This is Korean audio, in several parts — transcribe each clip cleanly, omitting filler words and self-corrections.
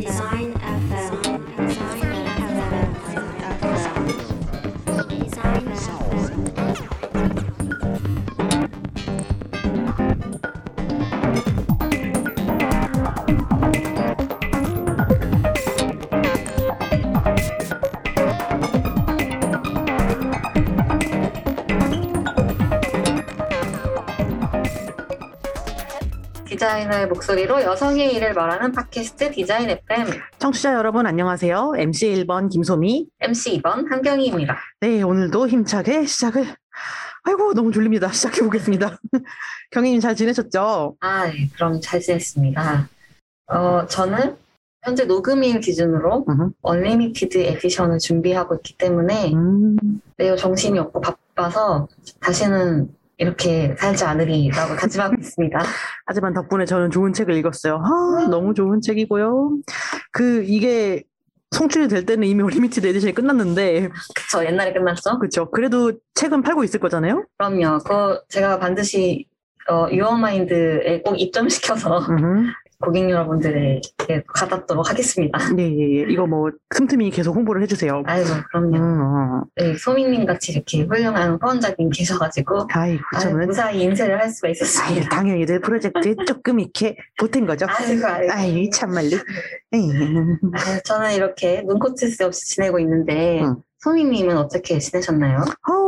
Design FM. 디자이너의 목소리로 여성의 일을 말하는 팟캐스트 디자인 FM. 청취자 여러분 안녕하세요. MC 1번 김소미, MC 2번 한경희입니다. 네, 오늘도 힘차게 시작을. 아이고 너무 졸립니다. 시작해 보겠습니다. 경희님 잘 지내셨죠? 아, 네, 그럼 잘 지냈습니다. 저는 현재 녹음인 기준으로 언리미티드 에디션을 준비하고 있기 때문에 매우 정신이 없고 바빠서 다시는 이렇게 살지 않으리라고 다짐하고 있습니다. 하지만 덕분에 저는 좋은 책을 읽었어요. 아, 너무 좋은 책이고요. 이게 송출이 될 때는 이미 언리미티드 에디션이 끝났는데. 그쵸, 옛날에 끝났죠. 그쵸. 그래도 책은 팔고 있을 거잖아요? 그럼요. 그거 제가 반드시, 유어마인드에 꼭 입점시켜서 고객 여러분들에게 가닿도록 하겠습니다. 네, 예. 이거 틈틈이 계속 홍보를 해주세요. 아이고, 그럼요. 네, 소민님 같이 이렇게 훌륭한 후원자님 계셔가지고. 아이고, 저는. 무사히 인쇄를 할 수가 있었습니다. 아이, 당연히 내 프로젝트에 조금 이렇게 보탠 거죠. 아이고. 아이, 참말로. 아유, 저는 이렇게 눈코뜰 새 없이 지내고 있는데. 소미님은 어떻게 지내셨나요?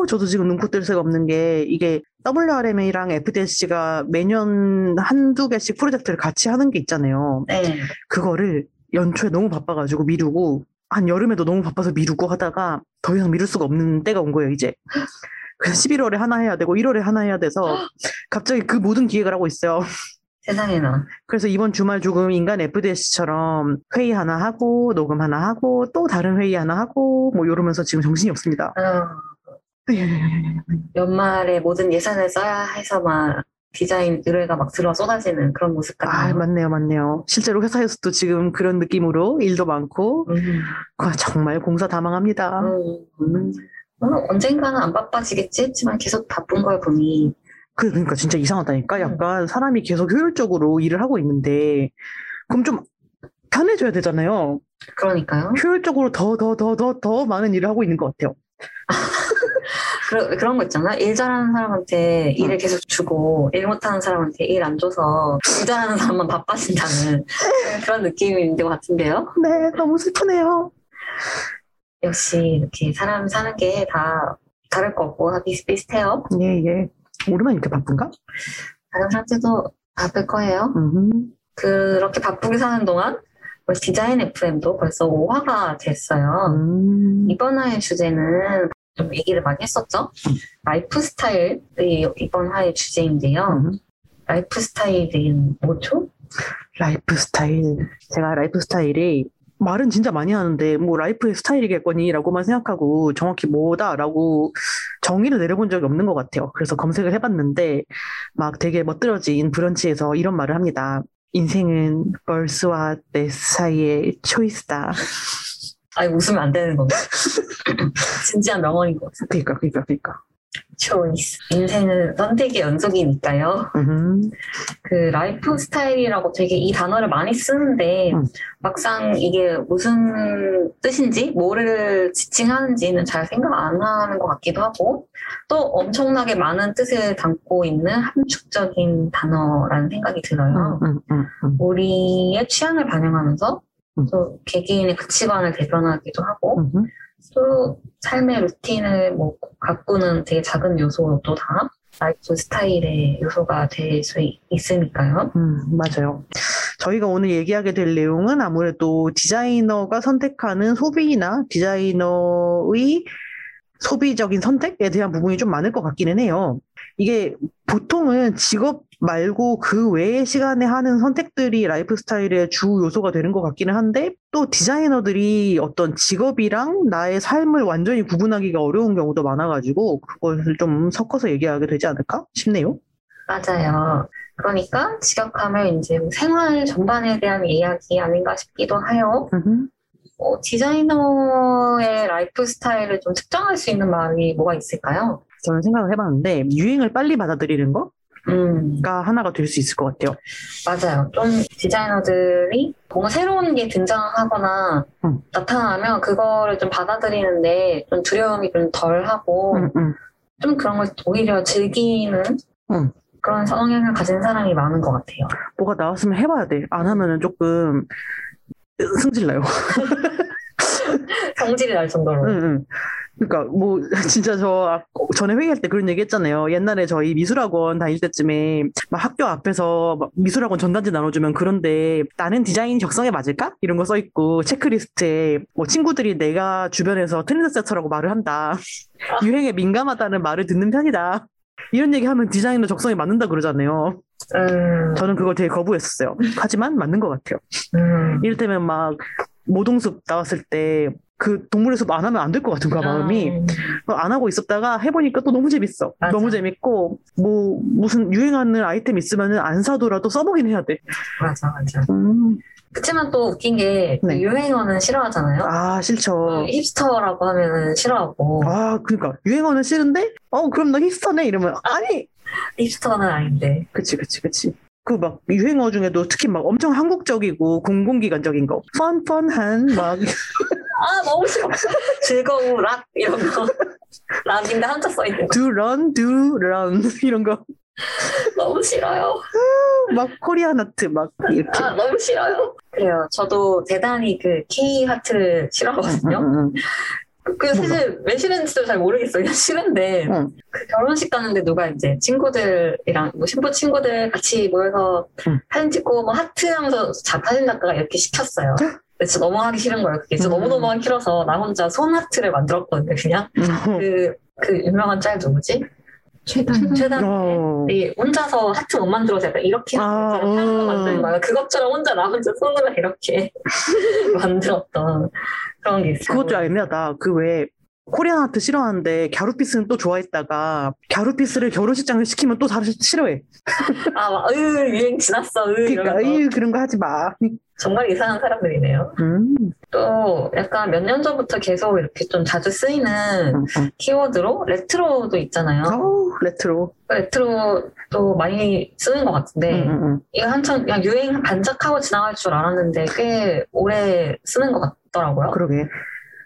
저도 지금 눈코뜰 새가 없는 게 이게 WRMA랑 FDSC가 매년 한두 개씩 프로젝트를 같이 하는 게 있잖아요. 네. 그거를 연초에 너무 바빠가지고 미루고 한 여름에도 너무 바빠서 미루고 하다가 더 이상 미룰 수가 없는 때가 온 거예요 이제. 그래서 11월에 하나 해야 되고 1월에 하나 해야 돼서 갑자기 그 모든 기획을 하고 있어요. 세상에나. 그래서 이번 주말 조금 인간 FDS처럼 회의 하나 하고 녹음 하나 하고 또 다른 회의 하나 하고 이러면서 지금 정신이 없습니다. 연말에 모든 예산을 써야 해서 디자인 의뢰가 들어와 쏟아지는 그런 모습 같아요. 아, 맞네요. 실제로 회사에서도 지금 그런 느낌으로 일도 많고 정말 공사 다망합니다. 언젠가는 안 바빠지겠지 했지만 계속 바쁜 걸 보니 그러니까 진짜 이상하다니까. 약간 사람이 계속 효율적으로 일을 하고 있는데 그럼 좀 편해져야 되잖아요. 그러니까요. 효율적으로 더 많은 일을 하고 있는 것 같아요. 그런 거 있잖아. 일 잘하는 사람한테 일을 계속 주고 일 못하는 사람한테 일 안 줘서 일 잘하는 사람만 바빠진다는 그런 느낌인 것 같은데요. 네, 너무 슬프네요. 역시 이렇게 사람 사는 게 다 다를 거고 다 비슷비슷해요. 예. 우리만 이렇게 바쁜가? 다른 사람들도 바쁠 거예요. 그렇게 바쁘게 사는 동안 디자인 FM도 벌써 5화가 됐어요. 이번 화의 주제는 좀 얘기를 많이 했었죠. 라이프 스타일이 이번 화의 주제인데요. 라이프 스타일은 뭐죠? 라이프 스타일. 제가 라이프 스타일이 말은 진짜 많이 하는데 라이프의 스타일이겠거니라고만 생각하고 정확히 뭐다라고 정의를 내려본 적이 없는 것 같아요. 그래서 검색을 해봤는데 되게 멋들어진 브런치에서 이런 말을 합니다. 인생은 벌스와 내 사이의 초이스다. 아니 웃으면 안 되는 건가? 진지한 명언인 것 같아요. 그러니까. 초이스. 인생은 선택의 연속이니까요. 라이프 스타일이라고 되게 이 단어를 많이 쓰는데, 막상 이게 무슨 뜻인지, 뭐를 지칭하는지는 잘 생각 안 하는 것 같기도 하고, 또 엄청나게 많은 뜻을 담고 있는 함축적인 단어라는 생각이 들어요. 우리의 취향을 반영하면서, 또 개개인의 가치관을 대변하기도 하고, 또 삶의 루틴을 가꾸는 되게 작은 요소도 다 라이프 스타일의 요소가 될 수 있으니까요. 맞아요. 저희가 오늘 얘기하게 될 내용은 아무래도 디자이너가 선택하는 소비나 디자이너의 소비적인 선택에 대한 부분이 좀 많을 것 같기는 해요. 이게 보통은 직업 말고 그 외의 시간에 하는 선택들이 라이프 스타일의 주 요소가 되는 것 같기는 한데 또 디자이너들이 어떤 직업이랑 나의 삶을 완전히 구분하기가 어려운 경우도 많아가지고 그것을 좀 섞어서 얘기하게 되지 않을까 싶네요. 맞아요. 그러니까 직역하면 이제 생활 전반에 대한 이야기 아닌가 싶기도 해요. 디자이너의 라이프 스타일을 좀 측정할 수 있는 말이 뭐가 있을까요? 저는 생각을 해봤는데 유행을 빨리 받아들이는 거? 하나가 될 수 있을 것 같아요. 맞아요. 좀 디자이너들이 뭔가 새로운 게 등장하거나 나타나면 그거를 좀 받아들이는데 좀 두려움이 좀 덜하고 좀 그런 걸 오히려 즐기는 그런 성향을 가진 사람이 많은 것 같아요. 뭐가 나왔으면 해봐야 돼. 안 하면은 조금 승질나요. 성질이 날 정도로. 그러니까 뭐 진짜 저 전에 회의할 때 그런 얘기 했잖아요. 옛날에 저희 미술학원 다닐 때쯤에 막 학교 앞에서 막 미술학원 전단지 나눠주면 그런데 나는 디자인 적성에 맞을까? 이런 거 써있고 체크리스트에 뭐 친구들이 내가 주변에서 트렌드세터라고 말을 한다. 유행에 민감하다는 말을 듣는 편이다. 이런 얘기하면 디자이너 적성에 맞는다 그러잖아요. 저는 그걸 되게 거부했었어요. 하지만 맞는 것 같아요. 이를테면 막 모동숲 나왔을 때 그 동물의 숲 안 하면 안 될 것 같은 그 마음이 안 하고 있었다가 해보니까 또 너무 재밌어. 맞아. 너무 재밌고 뭐 무슨 유행하는 아이템 있으면은 안 사더라도 써보긴 해야 돼. 맞아. 그치만 또 웃긴 게 네. 유행어는 싫어하잖아요. 아 싫죠. 힙스터라고 하면은 싫어하고. 아 그러니까 유행어는 싫은데 그럼 너 힙스터네 이러면 아니 힙스터는 아닌데. 그치. 그 막 유행어 중에도 특히 막 엄청 한국적이고 공공기관적인 거 펀펀한 막 아 너무 싫어. 즐거운 락 이런 거 락인데 한자 써있는 거 do run 이런 거 너무 싫어요. 막 코리안 하트 막 이렇게 아 너무 싫어요. 그래요. 저도 대단히 그 K 하트를 싫어하거든요. 그 사실 왜 싫은지도 잘 모르겠어요. 그냥 싫은데 그 결혼식 가는데 누가 이제 친구들이랑 뭐 신부 친구들 같이 모여서 사진 찍고 뭐 하트하면서 사진 작가가 이렇게 시켰어요. 진짜 너무 하기 싫은 거예요. 그게 진짜 너무너무 하기 싫어서 나 혼자 손 하트를 만들었거든요. 그냥 그 유명한 짤 누구지? 최단 혼자서 하트 못 만들어서 약간 이렇게 하트를 만드는 거야. 그것처럼 혼자 손으로 이렇게 만들었던 그런 게 있어요. 그것도 애매하다. 그 왜 코리안 하트 싫어하는데 갸루피스는 또 좋아했다가 갸루피스를 결혼식장에 시키면 또 다시 싫어해. 유행 지났어. 그러니까 그런 거 하지 마. 정말 이상한 사람들이네요. 또 약간 몇 년 전부터 계속 이렇게 좀 자주 쓰이는 키워드로 레트로도 있잖아요. 레트로도 많이 쓰는 것 같은데 이거 한참 그냥 유행 반짝하고 지나갈 줄 알았는데 꽤 오래 쓰는 것 같더라고요. 그러게.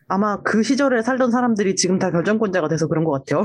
아마 그 시절에 살던 사람들이 지금 다 결정권자가 돼서 그런 것 같아요.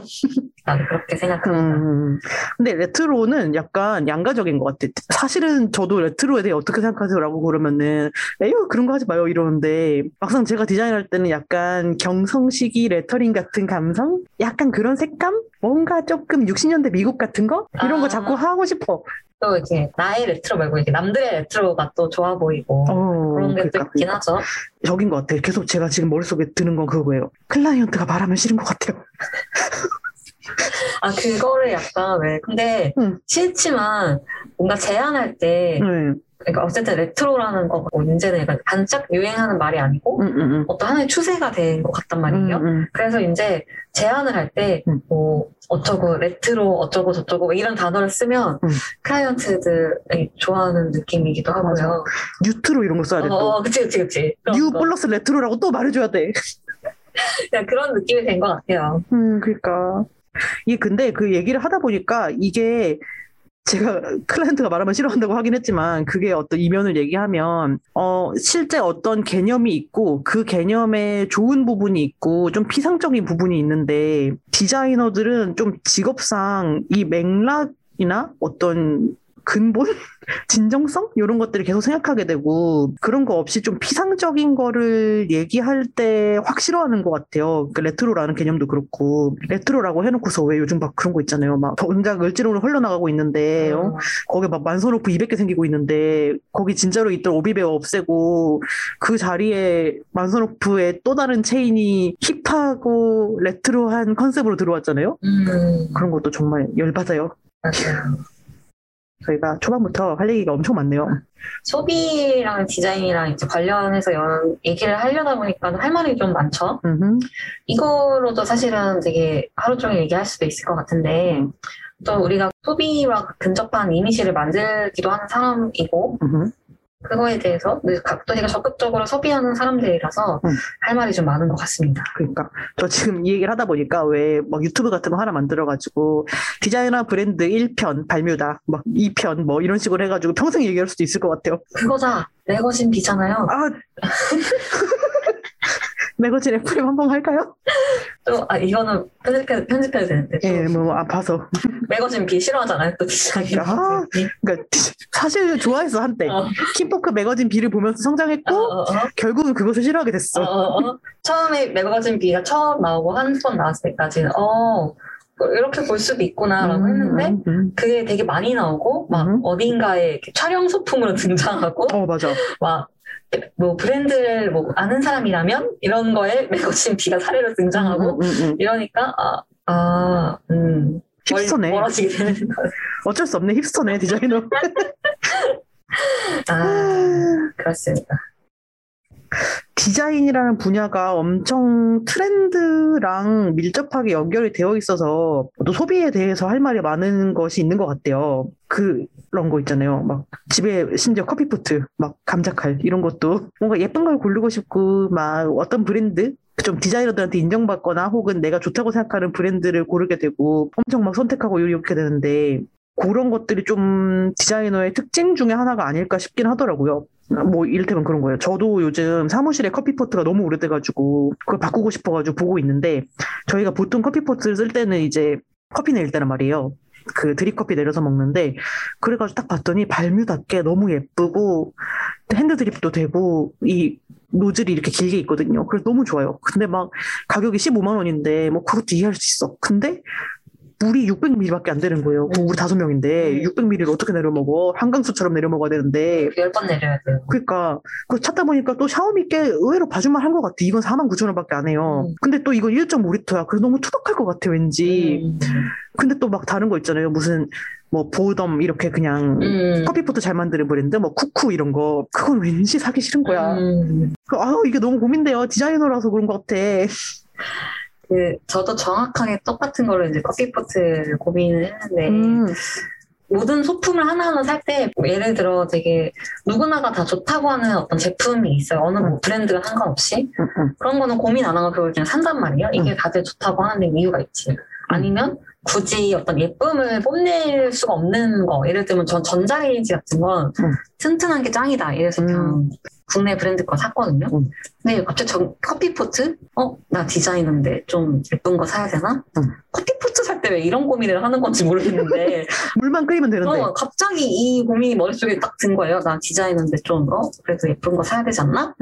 나도 그렇게 생각합니다. 근데 레트로는 약간 양가적인 것 같아. 사실은 저도 레트로에 대해 어떻게 생각하세요라고 그러면은 에휴 그런 거 하지 마요 이러는데 막상 제가 디자인할 때는 약간 경성시기 레터링 같은 감성? 약간 그런 색감? 뭔가 조금 60년대 미국 같은 거? 이런 거 자꾸 하고 싶어. 또 이렇게 나의 레트로 말고 이렇게 남들의 레트로가 또 좋아 보이고 그런 게 또 있긴 하죠. 적인 것 같아요. 계속 제가 지금 머릿속에 드는 건 그거예요. 클라이언트가 말하면 싫은 것 같아요. 아 그거를 약간 왜 근데 싫지만 뭔가 제안할 때 그러니까 어쨌든 레트로라는 거 이제는 반짝 유행하는 말이 아니고 어떤 하나의 추세가 된 것 같단 말이에요. 그래서 이제 제안을 할 때 뭐 어쩌고 레트로 어쩌고 저쩌고 이런 단어를 쓰면 클라이언트들이 좋아하는 느낌이기도 하고요. 맞아. 뉴트로 이런 거 써야 돼. 그치. 뉴 플러스 레트로라고 또 말해줘야 돼. 그런 느낌이 된 것 같아요. 그러니까 이게 근데 그 얘기를 하다 보니까 이게 제가 클라이언트가 말하면 싫어한다고 하긴 했지만 그게 어떤 이면을 얘기하면 실제 어떤 개념이 있고 그 개념에 좋은 부분이 있고 좀 피상적인 부분이 있는데 디자이너들은 좀 직업상 이 맥락이나 어떤 근본? 진정성? 이런 것들을 계속 생각하게 되고 그런 거 없이 좀 피상적인 거를 얘기할 때 확 싫어하는 것 같아요. 그러니까 레트로라는 개념도 그렇고 레트로라고 해놓고서 왜 요즘 막 그런 거 있잖아요. 막 전작 을지로로 흘러나가고 있는데 거기 막 만선 오프 200개 생기고 있는데 거기 진짜로 있던 오비베어 없애고 그 자리에 만선 오프의 또 다른 체인이 힙하고 레트로한 컨셉으로 들어왔잖아요. 그런 것도 정말 열받아요. 저희가 초반부터 할 얘기가 엄청 많네요. 소비랑 디자인이랑 이제 관련해서 얘기를 하려다 보니까 할 말이 좀 많죠. 이거로도 사실은 되게 하루 종일 얘기할 수도 있을 것 같은데 또 우리가 소비와 근접한 이미지를 만들기도 하는 사람이고 그거에 대해서 각도 되게 적극적으로 소비하는 사람들이라서 할 말이 좀 많은 것 같습니다. 그러니까 저 지금 이 얘기를 하다 보니까 왜 막 유튜브 같은 거 하나 만들어가지고 디자이너 브랜드 1편 발뮤다 막 2편 뭐 이런 식으로 해가지고 평생 얘기할 수도 있을 것 같아요. 그거다 매거진 비잖아요. 아 매거진 FDSC 한번 할까요? 또 아 이거는 편집해야 되는데. 예, 뭐 아파서. 매거진 B 싫어하잖아요, 또 디자이너. 아, 그러니까 사실 좋아했어 한때. 킴포크 매거진 B를 보면서 성장했고 결국은 그것을 싫어하게 됐어. 처음에 매거진 B가 처음 나오고 한 번 나왔을 때까지는 이렇게 볼 수도 있구나라고 했는데 그게 되게 많이 나오고 막 어딘가에 촬영 소품으로 등장하고. 맞아. 막 뭐 브랜드를 뭐 아는 사람이라면 이런 거에 매거진 B가 사례로 등장하고 이러니까 힙스터네. 멀어지게 되는 거. 어쩔 수 없네 힙스터네 디자이너. 아 그렇습니다. 디자인이라는 분야가 엄청 트렌드랑 밀접하게 연결이 되어 있어서 또 소비에 대해서 할 말이 많은 것이 있는 것 같아요. 그런 거 있잖아요. 막 집에 심지어 커피포트, 막 감자칼 이런 것도 뭔가 예쁜 걸 고르고 싶고 막 어떤 브랜드? 좀 디자이너들한테 인정받거나 혹은 내가 좋다고 생각하는 브랜드를 고르게 되고 엄청 막 선택하고 이렇게 되는데 그런 것들이 좀 디자이너의 특징 중에 하나가 아닐까 싶긴 하더라고요. 뭐 이를테면 그런 거예요. 저도 요즘 사무실에 커피포트가 너무 오래돼가지고 그걸 바꾸고 싶어가지고 보고 있는데 저희가 보통 커피포트를 쓸 때는 이제 커피 내릴 때란 말이에요. 그 드립커피 내려서 먹는데 그래가지고 딱 봤더니 발뮤답게 너무 예쁘고 핸드드립도 되고 이 노즐이 이렇게 길게 있거든요. 그래서 너무 좋아요. 근데 막 가격이 15만 원인데 뭐 그것도 이해할 수 있어. 근데 물이 600ml밖에 안 되는 거예요. 우리 5명인데 600ml를 어떻게 내려먹어? 한강수처럼 내려먹어야 되는데 10번 내려야 돼요. 그러니까 그거 찾다 보니까 또 샤오미 꽤 의외로 봐줄만 한 것 같아. 이건 49,000원밖에 안 해요. 근데 또 이거 1.5L야. 그래서 너무 투박할 것 같아 왠지. 근데 또 막 다른 거 있잖아요. 무슨 뭐 보덤 이렇게 그냥 커피포트 잘 만드는 브랜드 뭐 쿠쿠 이런 거 그건 왠지 사기 싫은 거야. 아유 이게 너무 고민돼요. 디자이너라서 그런 것 같아. 그 저도 정확하게 똑같은 걸로 이제 커피포트를 고민을 했는데 모든 소품을 하나하나 살 때 뭐 예를 들어 되게 누구나가 다 좋다고 하는 어떤 제품이 있어요. 어느 뭐 브랜드가 상관없이 그런 거는 고민 안 하고 그걸 그냥 산단 말이에요. 이게 다들 좋다고 하는데 이유가 있지. 아니면 굳이 어떤 예쁨을 뽐낼 수가 없는 거. 예를 들면 전 전자레인지 같은 건 튼튼한 게 짱이다. 이래서 그냥 국내 브랜드 거 샀거든요. 근데 갑자기 저 커피포트? 나 디자이너인데 좀 예쁜 거 사야 되나? 커피포트 살 때 왜 이런 고민을 하는 건지 모르겠는데. 물만 끓이면 되는데. 갑자기 이 고민이 머릿속에 딱 든 거예요. 나 디자이너인데 좀 그래도 예쁜 거 사야 되지 않나?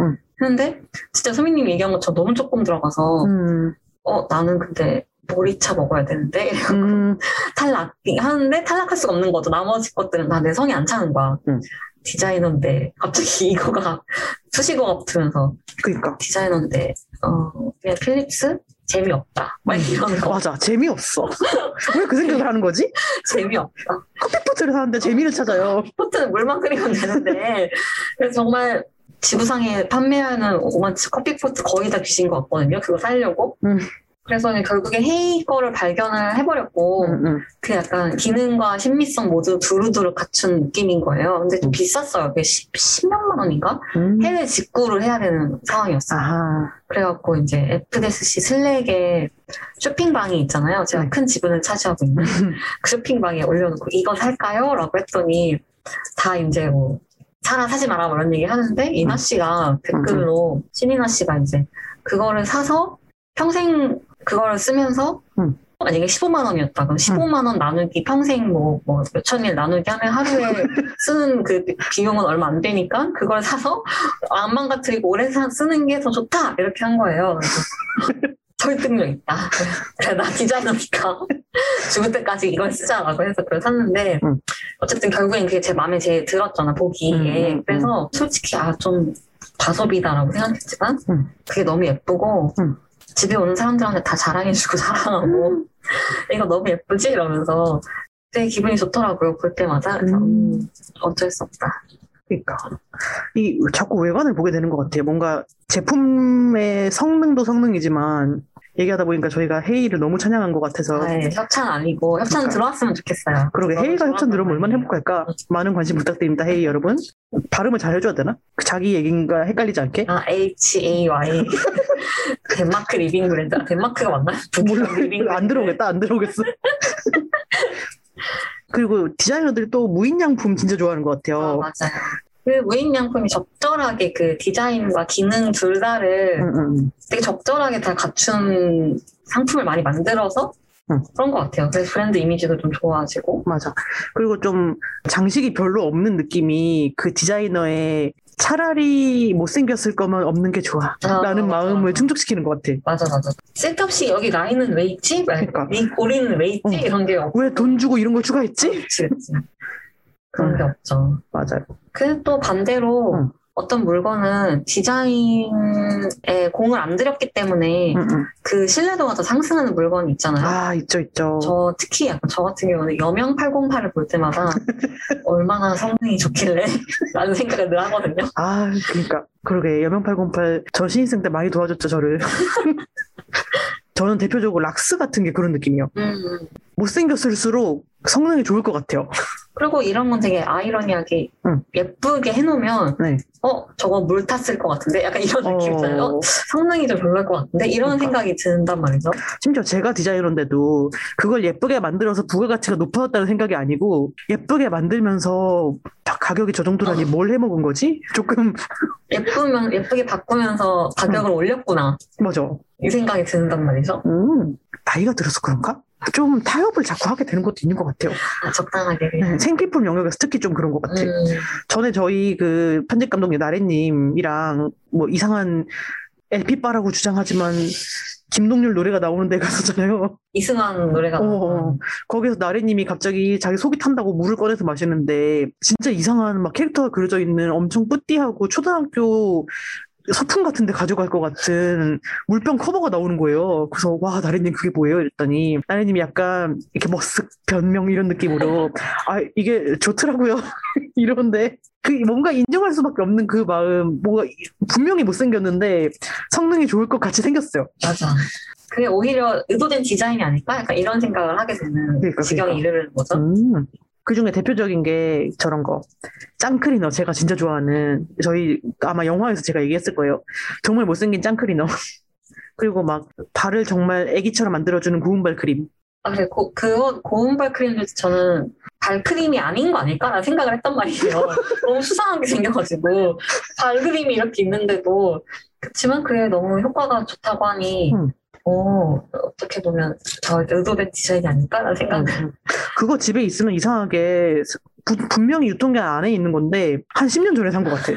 했는데 진짜 소민님이 얘기한 것처럼 너무 조금 들어가서 나는 근데 보리차 먹어야 되는데 탈락하는데 탈락할 수가 없는 거죠. 나머지 것들은 다 내 성이 안 차는 거야. 디자이너인데 갑자기 이거가 수식어가 붙으면서 그러니까 디자이너인데 그냥 필립스? 재미없다. 막 이런 거. 맞아. 재미없어. 왜 그 생각을 하는 거지? 재미없다. 커피포트를 사는데 재미를 찾아요. 포트는 물만 끓이면 되는데 그래서 정말 지구상에 판매하는 5만치 커피포트 거의 다 귀신 것 같거든요. 그거 사려고. 그래서 결국에 헤이 거를 발견을 해버렸고 그 약간 기능과 심미성 모두 두루두루 갖춘 느낌인 거예요. 근데 좀 비쌌어요. 그게 10몇만 원인가? 해외 직구를 해야 되는 상황이었어요. 아하. 그래갖고 이제 FDSC 슬랙에 쇼핑방이 있잖아요. 제가 큰 지분을 차지하고 있는 그 쇼핑방에 올려놓고 이거 살까요? 라고 했더니 다 이제 뭐 사라 사지 마라 이런 얘기 하는데 이나 씨가 댓글로 신이나 씨가 이제 그거를 사서 평생 그걸 쓰면서 만약에 15만 원이었다 그럼 15만 원 나누기 평생 뭐 몇천일 나누기 하면 하루에 쓰는 그 비용은 얼마 안 되니까 그걸 사서 안 망가뜨리고 오래 쓰는 게 더 좋다 이렇게 한 거예요. 설득력 있다. 그래 나 디자이너니까 죽을 때까지 이걸 쓰자라고 해서 그걸 샀는데 어쨌든 결국엔 그게 제 마음에 제일 들었잖아 보기에. 그래서 솔직히 좀 과소비다라고 생각했지만 그게 너무 예쁘고 집에 오는 사람들한테 다 자랑해주고 자랑하고 이거 너무 예쁘지? 이러면서 되게 기분이 좋더라고요. 볼 때마다. 그래서 어쩔 수 없다. 그러니까 이 자꾸 외관을 보게 되는 것 같아요. 뭔가 제품의 성능도 성능이지만 얘기하다 보니까 저희가 헤이를 너무 찬양한 것 같아서 협찬 아니고 협찬 그러니까. 들어왔으면 좋겠어요. 그러게 헤이가 협찬 들어오면 얼마나 행복할까. 많은 관심 부탁드립니다. 헤이 여러분. 발음을 잘 해줘야 되나? 자기 얘기인가 헷갈리지 않게? 아, Hay. 덴마크 리빙 브랜드. 덴마크가 맞나? 몰라. 안 들어오겠다. 안 들어오겠어. 그리고 디자이너들이 또 무인양품 진짜 좋아하는 것 같아요. 아, 맞아요. 그 무인양품이 적절하게 그 디자인과 기능 둘 다를 되게 적절하게 다 갖춘 상품을 많이 만들어서 그런 것 같아요. 그래서 브랜드 이미지도 좀 좋아지고. 맞아. 그리고 좀 장식이 별로 없는 느낌이 그 디자이너의 차라리 못생겼을 거면 없는 게 좋아. 아, 라는 맞아. 마음을 충족시키는 것 같아. 맞아. 쓸데없이 여기 라인은 왜 있지? 그러니까. 이 고리는 왜 있지? 이런 게 없고. 왜 돈 주고 이런 걸 추가했지? 그치. 그런 게 없죠. 맞아요. 그 또 반대로 어떤 물건은 디자인에 공을 안 들였기 때문에 그 신뢰도가 더 상승하는 물건이 있잖아요. 아, 있죠. 저 특히 약간 저 같은 경우는 여명 808을 볼 때마다 얼마나 성능이 좋길래 라는 생각을 늘 하거든요. 아, 그러니까. 그러게. 여명 808 저 신입생 때 많이 도와줬죠, 저를. 저는 대표적으로 락스 같은 게 그런 느낌이요. 못생겼을수록 성능이 좋을 것 같아요. 그리고 이런 건 되게 아이러니하게 예쁘게 해놓으면 네. 저거 물 탔을 것 같은데? 약간 이런 느낌 있잖아요. 성능이 좀 별로일 것 같은데? 이런 그러니까. 생각이 든단 말이죠. 심지어 제가 디자이너인데도 그걸 예쁘게 만들어서 부가가치가 높아졌다는 생각이 아니고 예쁘게 만들면서 가격이 저 정도라니 뭘 해먹은 거지? 조금 예쁘게 바꾸면서 가격을 올렸구나. 맞아. 이 생각이 든단 말이죠. 나이가 들어서 그런가? 좀 타협을 자꾸 하게 되는 것도 있는 것 같아요. 아, 적당하게. 네, 생필품 영역에서 특히 좀 그런 것 같아요. 전에 저희 그 편집 감독님 나래님이랑 뭐 이상한 LP바라고 주장하지만 김동률 노래가 나오는 데 갔었잖아요. 이승환 노래가. 거기서 나래님이 갑자기 자기 속이 탄다고 물을 꺼내서 마시는데 진짜 이상한 막 캐릭터가 그려져 있는 엄청 뿌띠하고 초등학교 소품 같은 데 가져갈 것 같은 물병 커버가 나오는 거예요. 그래서 와 나래님 그게 뭐예요? 이랬더니 나래님이 약간 이렇게 머쓱 변명 이런 느낌으로 아 이게 좋더라고요. 이런데 그 뭔가 인정할 수밖에 없는 그 마음 뭔가 분명히 못생겼는데 성능이 좋을 것 같이 생겼어요. 맞아. 그게 오히려 의도된 디자인이 아닐까? 약간 이런 생각을 하게 되는 지경이 이르는 거죠. 그 중에 대표적인 게 저런 거. 짱크리너. 제가 진짜 좋아하는, 저희 아마 영화에서 제가 얘기했을 거예요. 정말 못생긴 짱크리너. 그리고 막 발을 정말 애기처럼 만들어주는 고운발 크림. 아, 그래. 그 고운발 크림도 저는 발크림이 아닌 거 아닐까라는 생각을 했단 말이에요. 너무 수상하게 생겨가지고. 발크림이 이렇게 있는데도. 그치만 그게 너무 효과가 좋다고 하니. 어떻게 보면 저 의도된 디자인이 아닐까라는 생각. 그거 집에 있으면 이상하게 분명히 유통기한 안에 있는 건데 한 10년 전에 산 것 같아.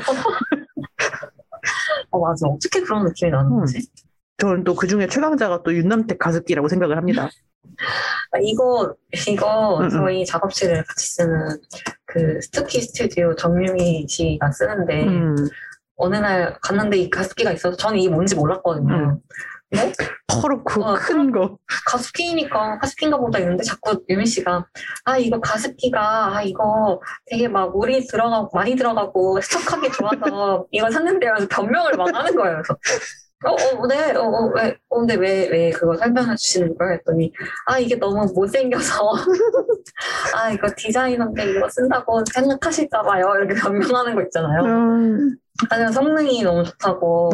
맞아. 어떻게 그런 느낌이 나는지. 저는 또 그중에 최강자가 또 윤남택 가습기라고 생각을 합니다. 이거 저희 작업실을 같이 쓰는 그 스투키 스튜디오 정유미 씨가 쓰는데 어느 날 갔는데 이 가습기가 있어서 저는 이게 뭔지 몰랐거든요. 네? 퍼렇고 큰 거. 가습기인가 보다 있는데 자꾸 유미 씨가 이거 가습기가 이거 되게 막 물이 들어가고 많이 들어가고 스톡하기 좋아서 이거 샀는데 하면서 변명을 막 하는 거예요. 그래서 근데 왜 그거 설명해 주시는 거예요? 했더니 이게 너무 못생겨서 이거 디자이너인데 이거 쓴다고 생각하실까 봐요. 이렇게 변명하는 거 있잖아요. 하지만 성능이 너무 좋다고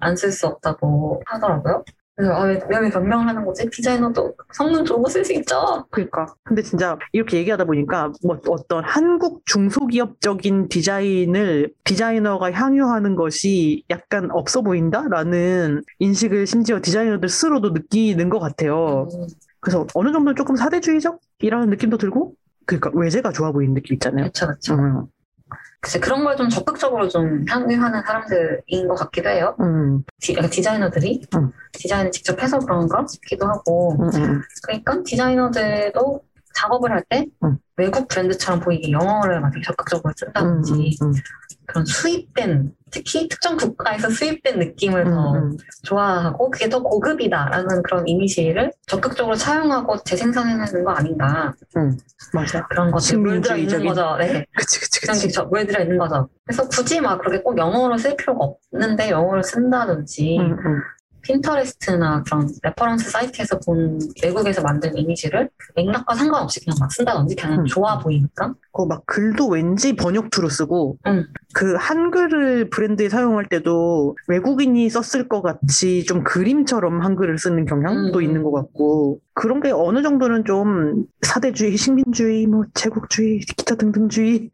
안 쓸 수 없다고 하더라고요. 그래서 왜 변명을 하는 거지? 디자이너도 성능 좋은 거 쓸 수 있죠. 그러니까. 근데 진짜 이렇게 얘기하다 보니까 뭐 어떤 한국 중소기업적인 디자인을 디자이너가 향유하는 것이 약간 없어 보인다라는 인식을 심지어 디자이너들 스스로도 느끼는 것 같아요. 그래서 어느 정도는 조금 사대주의적이라는 느낌도 들고, 그러니까 외제가 좋아 보이는 느낌 있잖아요. 그렇죠. 글쎄, 그런 걸 좀 적극적으로 좀 향유하는 사람들인 것 같기도 해요. 디자이너들이 디자인을 직접 해서 그런가 싶기도 하고. 그러니까 디자이너들도 작업을 할 때 외국 브랜드처럼 보이게 영어를 막 적극적으로 쓴다든지 그런 수입된, 특히 특정 국가에서 수입된 느낌을 더 좋아하고 그게 더 고급이다라는 그런 이미지를 적극적으로 차용하고 재생산해내는 거 아닌가. 맞아. 그런 것들 물들어 있는 거죠. 네. 그치. 물들어 있는 거죠. 그래서 굳이 막 그렇게 꼭 영어로 쓸 필요가 없는데 영어를 쓴다든지 핀터레스트나 그런 레퍼런스 사이트에서 본 외국에서 만든 이미지를 맥락과 상관없이 그냥 막 쓴다든지 그냥 좋아 보이니까. 막 글도 왠지 번역투로 쓰고 그 한글을 브랜드에 사용할 때도 외국인이 썼을 것 같이 좀 그림처럼 한글을 쓰는 경향도 있는 것 같고, 그런 게 어느 정도는 좀 사대주의, 식민주의, 뭐 제국주의, 기타 등등주의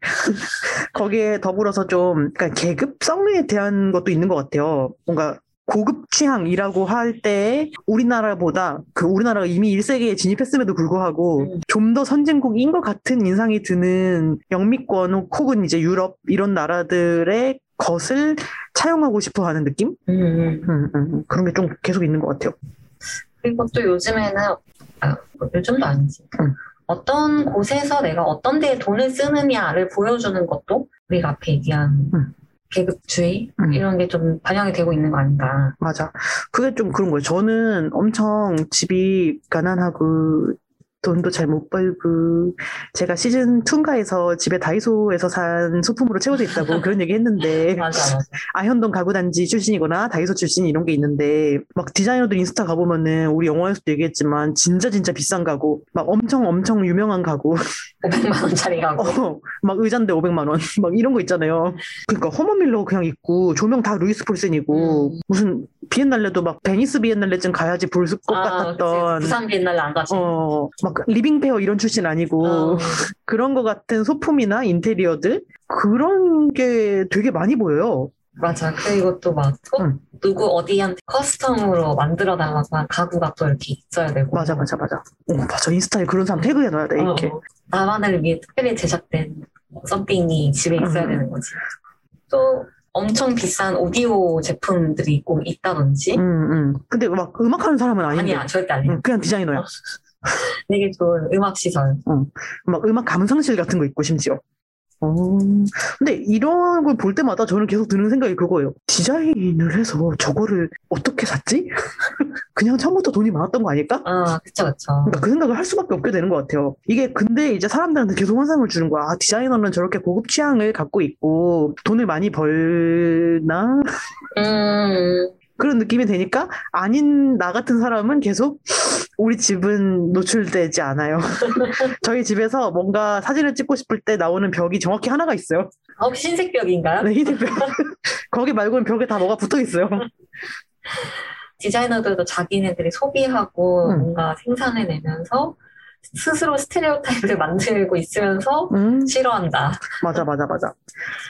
거기에 더불어서 좀 그러니까 계급 쌍뢰에 대한 것도 있는 것 같아요. 뭔가 고급 취향이라고 할 때 우리나라보다 우리나라가 이미 1세기에 진입했음에도 불구하고 좀 더 선진국인 것 같은 인상이 드는 영미권 혹은 이제 유럽 이런 나라들의 것을 차용하고 싶어 하는 느낌? 그런 게 좀 계속 있는 것 같아요. 그리고 또 요즘에는 요즘도 아니지. 어떤 곳에서 내가 어떤 데에 돈을 쓰느냐를 보여주는 것도 우리가 앞에 얘기한 계급주의 이런 게 좀 반영이 되고 있는 거 아닌가. 맞아. 그게 좀 그런 거예요. 저는 엄청 집이 가난하고 돈도 잘 못 벌고 제가 시즌2인가에서 집에 다이소에서 산 소품으로 채워져 있다고 그런 얘기 했는데 맞아. 아현동 가구단지 출신이거나 다이소 출신 이런 게 있는데 막 디자이너들 인스타 가보면은 우리 영화에서도 얘기했지만 진짜 비싼 가구 막 엄청 유명한 가구 500만 원짜리 가구 막 의자인데 500만 원 막 이런 거 있잖아요. 그러니까 허먼밀러 그냥 있고 조명 다 루이스 폴센이고 무슨 비엔날레도 막 베니스 비엔날레쯤 가야지 볼 것 같았던 그치. 부산 비엔날레 안 가지 막 리빙페어 이런 출신 아니고 그런 것 같은 소품이나 인테리어들 그런 게 되게 많이 보여요. 맞아. 그리고 또 막 누구 어디한테 커스텀으로 만들어 달라고 한 가구가 또 이렇게 있어야 되고. 맞아. 맞아. 인스타에 그런 사람 태그해놔야 돼 이렇게. 나만을 위해 특별히 제작된 썸띵이 집에 있어야 되는 거지. 또 엄청 비싼 오디오 제품들이 꼭 있다든지. 근데 막 음악하는 사람은 아닌데. 아니야, 절대 아니야. 그냥 디자이너야. 되게 좋은 음악시설. 막 음악 감상실 같은 거 있고, 심지어. 근데 이런 걸 볼 때마다 저는 계속 드는 생각이 그거예요. 디자인을 해서 저거를 어떻게 샀지? 그냥 처음부터 돈이 많았던 거 아닐까? 그쵸. 그러니까 그 생각을 할 수밖에 없게 되는 것 같아요. 이게 근데 이제 사람들한테 계속 환상을 주는 거야. 디자이너는 저렇게 고급 취향을 갖고 있고 돈을 많이 벌나? 그런 느낌이 되니까 아닌 나 같은 사람은 계속 우리 집은 노출되지 않아요. 저희 집에서 뭔가 사진을 찍고 싶을 때 나오는 벽이 정확히 하나가 있어요. 혹시 흰색 벽인가요? 네, 흰색 벽. 거기 말고는 벽에 다 뭐가 붙어 있어요. 디자이너들도 자기네들이 소비하고 뭔가 생산해내면서 스스로 스테레오타입을 만들고 있으면서 싫어한다. 맞아.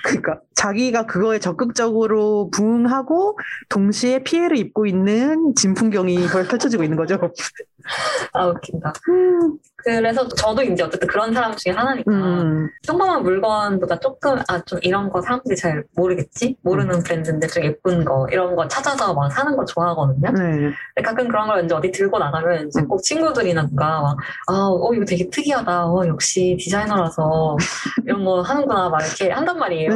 그러니까 자기가 그거에 적극적으로 부응하고 동시에 피해를 입고 있는 진풍경이 펼쳐지고 있는 거죠. 아, 웃긴다. 그래서 저도 이제 어쨌든 그런 사람 중에 하나니까 평범한 물건보다 조금 좀 이런 거 사람들이 잘 모르는 브랜드인데 좀 예쁜 거 이런 거 찾아서 막 사는 거 좋아하거든요. 근데 가끔 그런 걸 이제 어디 들고 나가면 이제 꼭 친구들이나 누가 막 이거 되게 특이하다. 역시 디자이너라서 이런 거 하는구나 막 이렇게 한단 말이에요.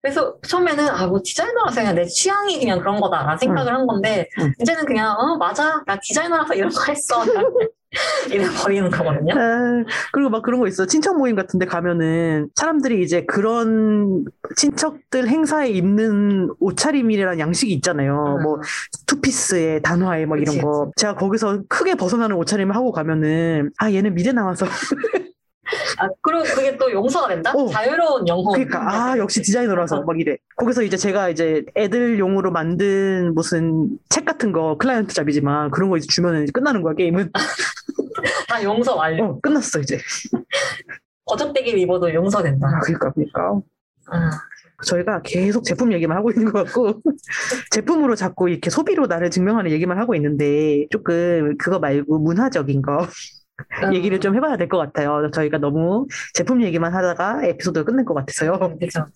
그래서 처음에는 디자이너라서 그냥 내 취향이 그냥 그런 거다라는 생각을 한 건데 이제는 그냥 맞아 나 디자이너라서 이런 거 했어. 이래 버리는 거거든요. 그리고 막 그런 거 있어. 친척 모임 같은 데 가면은 사람들이 이제 그런 친척들 행사에 입는 옷차림이라는 양식이 있잖아요. 뭐 투피스에 단화에 막 이런 거. 그치. 제가 거기서 크게 벗어나는 옷차림을 하고 가면은 얘는 미대 나와서 그리고 그게 또 용서가 된다? 자유로운 영혼. 그러니까 역시 디자이너라서 막 이래. 거기서 이제 제가 이제 애들용으로 만든 무슨 책 같은 거 클라이언트 잡이지만 그런 거 이제 주면은 이제 끝나는 거야 게임은. 다 용서 완료. 끝났어 이제. 거적대기를 입어도 용서된다. 그러니까. 저희가 계속 제품 얘기만 하고 있는 것 같고 제품으로 자꾸 이렇게 소비로 나를 증명하는 얘기만 하고 있는데 조금 그거 말고 문화적인 거. 얘기를 좀 해봐야 될 것 같아요. 저희가 너무 제품 얘기만 하다가 에피소드가 끝날 것 같아서요. 그렇죠.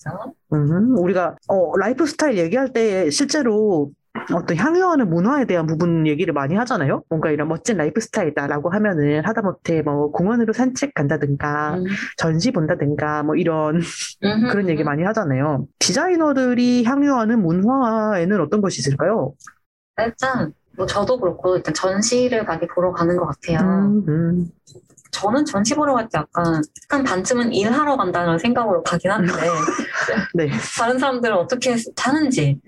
우리가 라이프 스타일 얘기할 때 실제로 어떤 향유하는 문화에 대한 부분 얘기를 많이 하잖아요. 뭔가 이런 멋진 라이프 스타일이다라고 하면은 하다못해 뭐 공원으로 산책 간다든가 전시 본다든가 뭐 이런 그런 얘기 많이 하잖아요. 디자이너들이 향유하는 문화에는 어떤 것이 있을까요? 일단 저도 그렇고 일단 전시를 많이 보러 가는 것 같아요. 저는 전시 보러 갈 때 약간 한 반쯤은 일하러 간다는 생각으로 가긴 하는데 네. 다른 사람들은 어떻게 하는지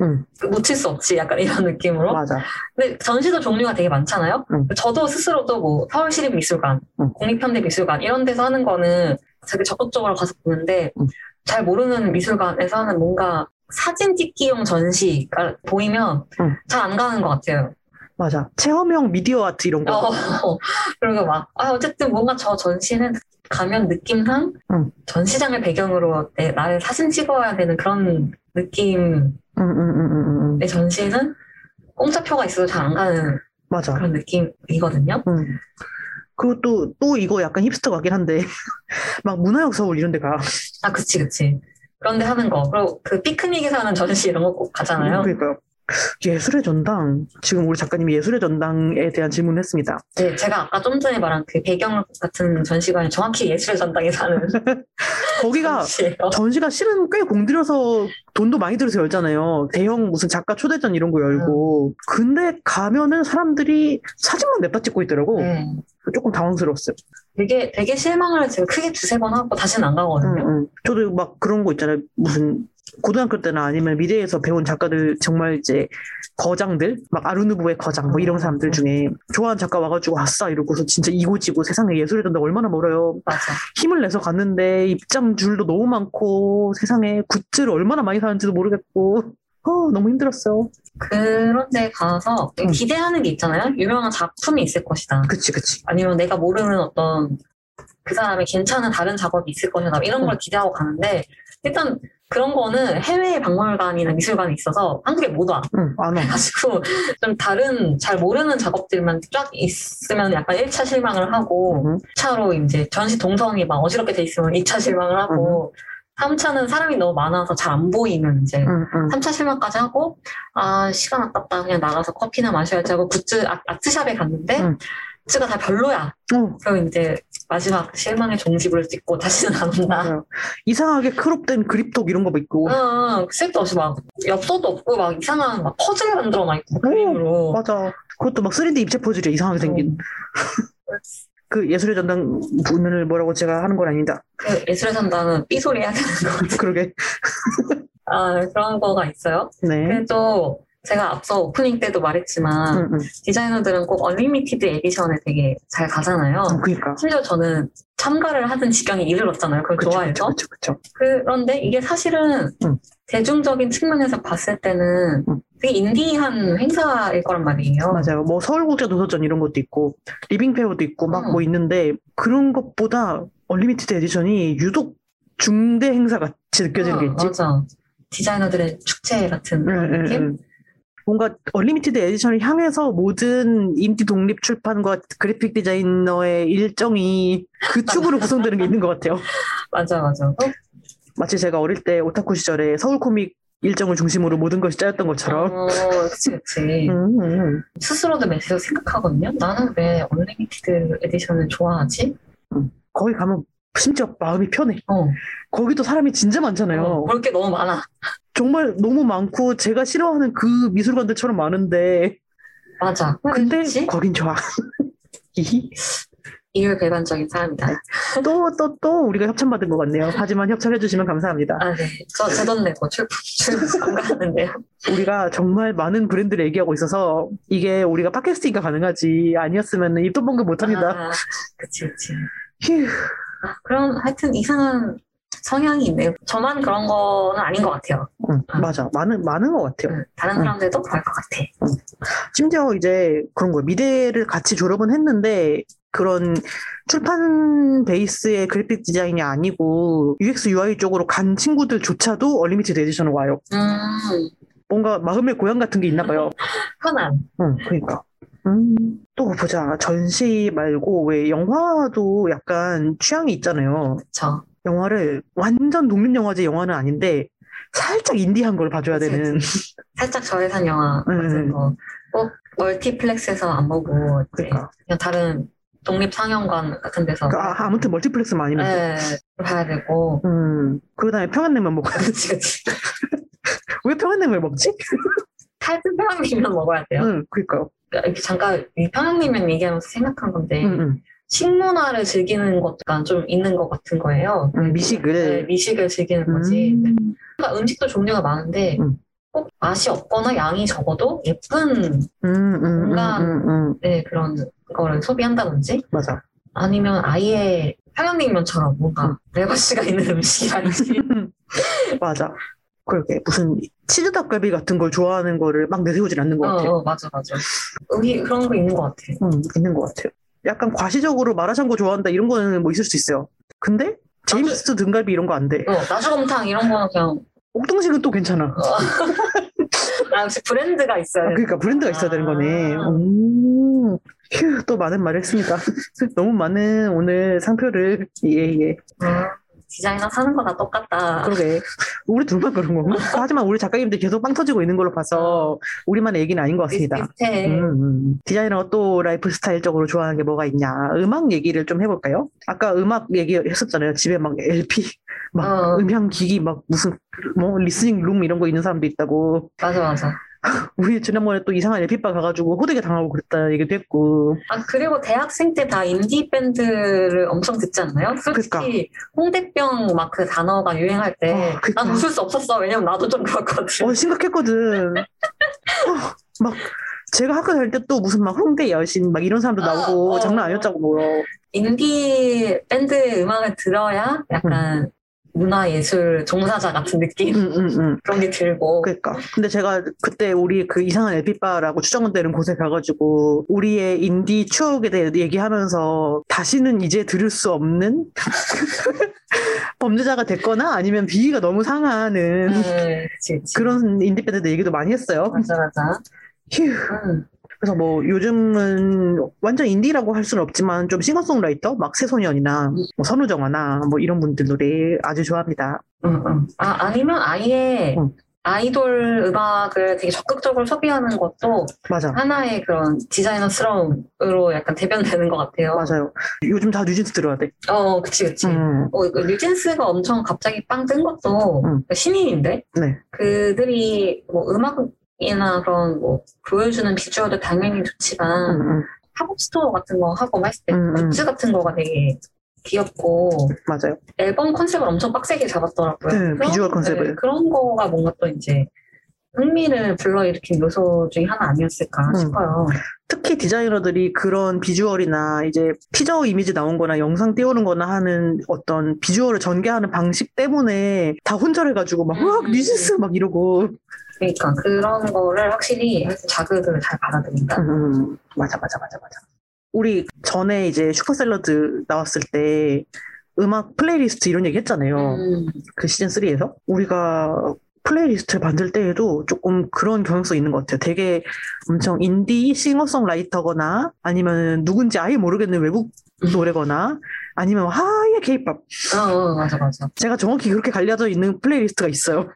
놓칠 수 없지 약간 이런 느낌으로. 맞아. 근데 전시도 종류가 되게 많잖아요. 저도 스스로도 뭐 서울시립미술관, 국립현대미술관 이런 데서 하는 거는 되게 적극적으로 가서 보는데 잘 모르는 미술관에서 하는 뭔가 사진 찍기용 전시가 보이면 잘 안 가는 것 같아요. 맞아. 체험형 미디어 아트 이런 거. 그리고 막, 어쨌든 뭔가 저 전시는 가면 느낌상 전시장을 배경으로 나를 사진 찍어야 되는 그런 느낌의 전시는 공짜표가 있어도 잘 안 가는 맞아. 그런 느낌이거든요. 그리고 또 이거 약간 힙스터 같긴 한데, 막 문화역 서울 이런 데 가. 아, 그치. 그런 데 하는 거. 그리고 그 피크닉에서 하는 전시 이런 거 꼭 가잖아요. 그러니까요. 예술의 전당. 지금 우리 작가님이 예술의 전당에 대한 질문을 했습니다. 네, 제가 아까 좀 전에 말한 그 배경 같은 전시관이 정확히 예술의 전당에서 하는 거기가 전시예요. 전시가 실은 꽤 공들여서 돈도 많이 들어서 열잖아요. 대형 무슨 작가 초대전 이런 거 열고. 근데 가면은 사람들이 사진만 냅다 찍고 있더라고. 조금 당황스러웠어요. 되게 실망을 제가 크게 두세 번 하고 다시는 안 가거든요. 저도 막 그런 거 있잖아요. 무슨 고등학교 때나 아니면 미대에서 배운 작가들 정말 이제 거장들 막 아르누보의 거장 뭐 이런 사람들 중에 좋아하는 작가 와가지고 아싸 이러고서 진짜 이고지고 세상에 예술의 전당 얼마나 멀어요. 맞아. 힘을 내서 갔는데 입장 줄도 너무 많고 세상에 굿즈를 얼마나 많이 사는지도 모르겠고 너무 힘들었어요. 그런 데 가서 기대하는 게 있잖아요. 유명한 작품이 있을 것이다. 그치. 아니면 내가 모르는 어떤 그 사람의 괜찮은 다른 작업이 있을 것이다. 이런 걸 기대하고 가는데 일단 그런 거는 해외 박물관이나 미술관이 있어서 한국에 못 와. 안 와. 그래가지고 좀 다른 잘 모르는 작업들만 쫙 있으면 약간 1차 실망을 하고 2차로 이제 전시 동선이 막 어지럽게 돼 있으면 2차 실망을 하고 3차는 사람이 너무 많아서 잘 안 보이면 이제 3차 실망까지 하고 시간 아깝다 그냥 나가서 커피나 마셔야지 하고 굿즈 아트샵에 갔는데 굿즈가 다 별로야. 그럼 이제 마지막 실망의 종지부를 찍고 다시는 안 온다. 맞아요. 이상하게 크롭된 그립톡 이런 거 있고 그 색도 없이 막 엽서도 없고 막 이상한 막 퍼즐 만들어 막 있고 그림으로. 맞아. 그것도 막 3D 입체 퍼즐이 이상하게 생긴 그 예술의 전당 분을 뭐라고 제가 하는 건 아닙니다. 그 예술의 전당은 삐소리 해야 되는 것 같아요. 그러게. 그런 거가 있어요. 네. 그래도 제가 앞서 오프닝 때도 말했지만 디자이너들은 꼭 언리미티드 에디션에 되게 잘 가잖아요. 그러니까. 심지어 저는 참가를 하던 지경에 이르렀잖아요. 그걸 좋아해서. 그렇죠. 그런데 이게 사실은 대중적인 측면에서 봤을 때는 되게 인디한 행사일 거란 말이에요. 맞아요. 뭐 서울국제도서전 이런 것도 있고 리빙페어도 있고 막 뭐 있는데 그런 것보다 언리미티드 에디션이 유독 중대 행사 같이 느껴지는 게 있지. 맞아. 디자이너들의 축제 같은 느낌. 뭔가 언리미티드 에디션을 향해서 모든 인디 독립 출판과 그래픽 디자이너의 일정이 그 축으로 구성되는 게 있는 것 같아요. 맞아. 마치 제가 어릴 때 오타쿠 시절에 서울 코믹 일정을 중심으로 모든 것이 짜였던 것처럼. 그치. 스스로도 매체로 생각하거든요. 나는 왜 언리미티드 에디션을 좋아하지? 거기 가면 심지어 마음이 편해. 거기도 사람이 진짜 많잖아요. 볼 게 너무 많아. 정말 너무 많고 제가 싫어하는 그 미술관들처럼 많은데. 맞아. 근데 그치? 거긴 좋아. 이율배반적인 사람이다. 또 우리가 협찬받은 것 같네요. 하지만 협찬해주시면 감사합니다. 네. 저 제 돈 내고 출판 가는데요. 우리가 정말 많은 브랜드를 얘기하고 있어서 이게 우리가 팟캐스팅가 가능하지 아니었으면 입도 뻥긋 못합니다. 그치. 휴. 그럼 하여튼 이상한 성향이 있네요. 저만 그런 거는 아닌 것 같아요. 맞아. 많은 것 같아요. 다른 사람들도 그럴 것 같아. 심지어 이제 그런 거예요. 미대를 같이 졸업은 했는데 그런 출판 베이스의 그래픽 디자인이 아니고 UX, UI 쪽으로 간 친구들조차도 언리미티드 에디션을 와요. 뭔가 마음의 고향 같은 게 있나 봐요. 편안. 그러니까. 또 보자. 전시 말고 왜 영화도 약간 취향이 있잖아요. 그쵸. 영화를 완전 독립영화제 영화는 아닌데 살짝 인디한 걸 봐줘야 되는. 살짝 저예산 영화 같은 거. 꼭 멀티플렉스에서 안 보고 그러니까. 그냥 다른 독립상영관 같은 데서. 아무튼 멀티플렉스만 아니면 봐야 되고. 그 다음에 평양냉면 먹어야 되지. 왜 평양냉면 먹지? 살찐 평양냉면 먹어야 돼요. 그러니까요. 잠깐 평양냉면 얘기하면서 생각한 건데 식문화를 즐기는 것도 좀 있는 것 같은 거예요. 미식을? 네, 미식을 즐기는 거지. 그러니까 음식도 종류가 많은데 꼭 맛이 없거나 양이 적어도 예쁜 뭔가 네, 그런 거를 소비한다든지. 맞아. 아니면 아예 평양냉면처럼 뭔가 레거시가 있는 음식이라든지. 맞아. 그렇게 무슨 치즈 닭갈비 같은 걸 좋아하는 거를 막 내세우진 않는 것 같아요. 맞아, 맞아. 그런 거 있는 것 같아요. 있는 것 같아요. 약간 과시적으로 마라샹궈 좋아한다 이런 거는 뭐 있을 수 있어요. 근데 제임스 등갈비 이런 거 안 돼. 나주곰탕 이런 거는 그냥. 옥동식은 또 괜찮아. 역시 브랜드가 있어야 돼. 그러니까 브랜드가 있어야 되는 거네. 휴, 또 많은 말을 했습니다. 너무 많은 오늘 상표를. 예. 디자이너 사는 거나 똑같다. 그러게. 우리 둘만 그런 건가? 하지만 우리 작가님들 계속 빵 터지고 있는 걸로 봐서 우리만의 얘기는 아닌 것 같습니다. 비슷해. 디자이너가 또 라이프 스타일적으로 좋아하는 게 뭐가 있냐. 음악 얘기를 좀 해볼까요? 아까 음악 얘기 했었잖아요. 집에 막 LP, 막 음향기기, 막 무슨 뭐 리스닝 룸 이런 거 있는 사람도 있다고. 맞아. 우리 지난번에 또 이상한 LP바 가가지고 호되게 당하고 그랬다 얘기도 했고. 그리고 대학생 때 다 인디 밴드를 엄청 듣지 않나요? 솔직히 그러니까. 홍대병 막 그 단어가 유행할 때 난 그러니까. 웃을 수 없었어. 왜냐면 나도 좀 그렇거든. 심각했거든. 막 제가 학교 다닐 때 또 무슨 막 홍대 여신 막 이런 사람도 나오고 장난 아니었다고. 인디 밴드 음악을 들어야 약간 문화예술 종사자 같은 느낌? 그런 게 들고. 그러니까. 근데 제가 그때 우리 그 이상한 에피바라고 추정되는 곳에 가가지고 우리의 인디 추억에 대해 얘기하면서 다시는 이제 들을 수 없는 범죄자가 됐거나 아니면 비위가 너무 상하는 그치. 그런 인디밴드 얘기도 많이 했어요. 맞아. 휴. 그래서 뭐 요즘은 완전 인디라고 할 수는 없지만 좀 싱어송라이터 막 새소년이나 뭐 선우정아나 뭐 이런 분들 노래 아주 좋아합니다. 아니면 아예 아이돌 음악을 되게 적극적으로 소비하는 것도 맞아. 하나의 그런 디자이너스러움으로 약간 대변되는 것 같아요. 맞아요. 요즘 다 뉴진스 들어야 돼. 그치. 뉴진스가 엄청 갑자기 빵 뜬 것도 신인인데 네. 그들이 뭐 음악 이나 그런 뭐 보여주는 비주얼도 당연히 좋지만 팝업 스토어 같은 거 하고 했을 때 굿즈 같은 거가 되게 귀엽고 맞아요. 앨범 컨셉을 엄청 빡세게 잡았더라고요. 네, 그런, 비주얼 컨셉을. 네, 그런 거가 뭔가 또 이제 흥미를 불러일으킨 요소 중에 하나 아니었을까 싶어요. 특히 디자이너들이 그런 비주얼이나 이제 티저 이미지 나온 거나 영상 띄우는 거나 하는 어떤 비주얼을 전개하는 방식 때문에 다 혼절해가지고 막 뉴진스 막 이러고. 그러니까 그런 거를 확실히 자극을 잘 받아들인다. 맞아. 우리 전에 이제 슈퍼샐러드 나왔을 때 음악 플레이리스트 이런 얘기 했잖아요. 그 시즌 3에서 우리가 플레이리스트를 만들 때에도 조금 그런 경향성이 있는 것 같아요. 되게 엄청 인디 싱어송라이터거나 아니면 누군지 아예 모르겠는 외국 노래거나 아니면 하이의 케이팝. 맞아. 제가 정확히 그렇게 갈려져 있는 플레이리스트가 있어요.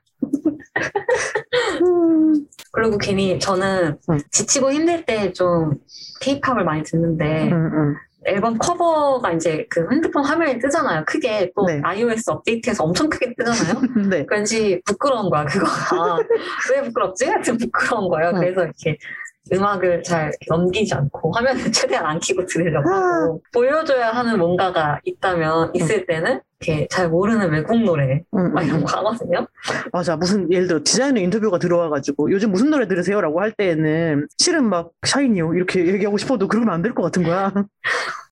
그리고 괜히 저는 지치고 힘들 때 좀 케이팝을 많이 듣는데 앨범 커버가 이제 그 핸드폰 화면에 뜨잖아요. 크게 또 네. iOS 업데이트해서 엄청 크게 뜨잖아요. 네. 왠지 부끄러운 거야 그거가. 왜 부끄럽지? 하여튼 부끄러운 거예요. 그래서 이렇게 음악을 잘 넘기지 않고 화면을 최대한 안 켜고 들으려고 하고 보여줘야 하는 뭔가가 있다면 있을 때는 이렇게 잘 모르는 외국 노래 막 이런 거 하거든요. 맞아. 무슨 예를 들어 디자이너 인터뷰가 들어와가지고 요즘 무슨 노래 들으세요? 라고 할 때에는 실은 막 샤이니요 이렇게 얘기하고 싶어도 그러면 안 될 것 같은 거야.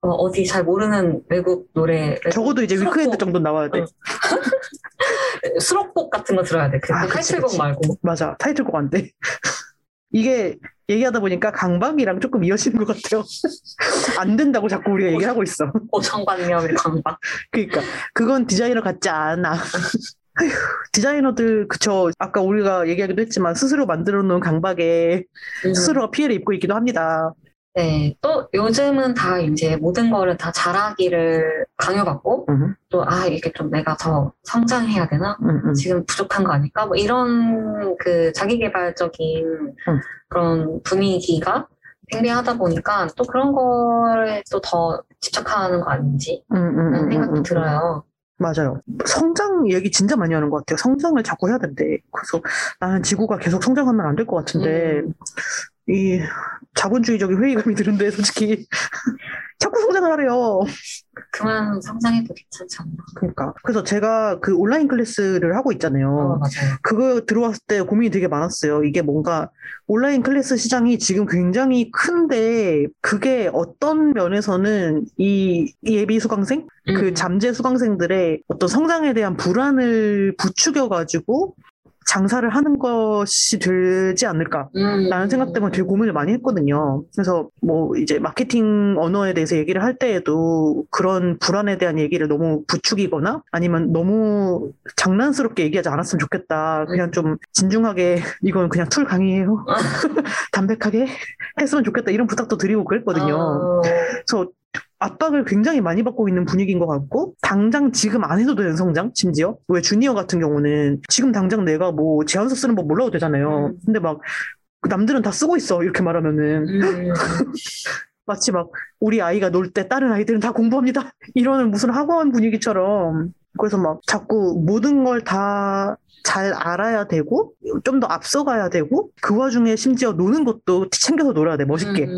어디 잘 모르는 외국 노래 적어도 이제 수록곡. 위크엔드 정도 나와야 돼. 수록곡 같은 거 들어야 돼. 그치, 타이틀곡 그치. 말고. 맞아. 타이틀곡 안 돼. 이게 얘기하다 보니까 강박이랑 조금 이어지는 것 같아요. 안 된다고 자꾸 우리가 얘기를 하고 있어. 고정관념의 강박. 그러니까 그건 디자이너 같지 않아. 아휴, 디자이너들 그쵸. 아까 우리가 얘기하기도 했지만 스스로 만들어놓은 강박에 스스로가 피해를 입고 있기도 합니다. 네, 또 요즘은 다 이제 모든 거를 다 잘하기를 강요받고 또 이게 좀 내가 더 성장해야 되나? 지금 부족한 거 아닐까? 뭐 이런 그 자기개발적인 그런 분위기가 팽배하다 보니까 또 그런 거에 또 더 집착하는 거 아닌지 그런 생각도 들어요. 맞아요. 성장 얘기 진짜 많이 하는 것 같아요. 성장을 자꾸 해야 된대. 그래서 나는 지구가 계속 성장하면 안 될 것 같은데 이 자본주의적인 회의감이 드는데 솔직히 자꾸 성장을 하래요. 그만 성장해도 괜찮지 않나. 그러니까 그래서 제가 그 온라인 클래스를 하고 있잖아요. 맞아요. 그거 들어왔을 때 고민이 되게 많았어요. 이게 뭔가 온라인 클래스 시장이 지금 굉장히 큰데 그게 어떤 면에서는 이 예비 수강생, 그 잠재 수강생들의 어떤 성장에 대한 불안을 부추겨가지고 장사를 하는 것이 되지 않을까라는 생각 때문에 되게 고민을 많이 했거든요. 그래서 뭐 이제 마케팅 언어에 대해서 얘기를 할 때에도 그런 불안에 대한 얘기를 너무 부추기거나 아니면 너무 장난스럽게 얘기하지 않았으면 좋겠다. 그냥 좀 진중하게 이건 그냥 툴 강의예요. 담백하게 했으면 좋겠다. 이런 부탁도 드리고 그랬거든요. 그래서 압박을 굉장히 많이 받고 있는 분위기인 것 같고, 당장 지금 안 해도 되는 성장, 심지어. 왜 주니어 같은 경우는 지금 당장 내가 뭐 제안서 쓰는 법 몰라도 되잖아요. 근데 막 남들은 다 쓰고 있어 이렇게 말하면은 마치 막 우리 아이가 놀 때 다른 아이들은 다 공부합니다 이러는 무슨 학원 분위기처럼. 그래서 막 자꾸 모든 걸 다 잘 알아야 되고 좀 더 앞서가야 되고 그 와중에 심지어 노는 것도 챙겨서 놀아야 돼 멋있게.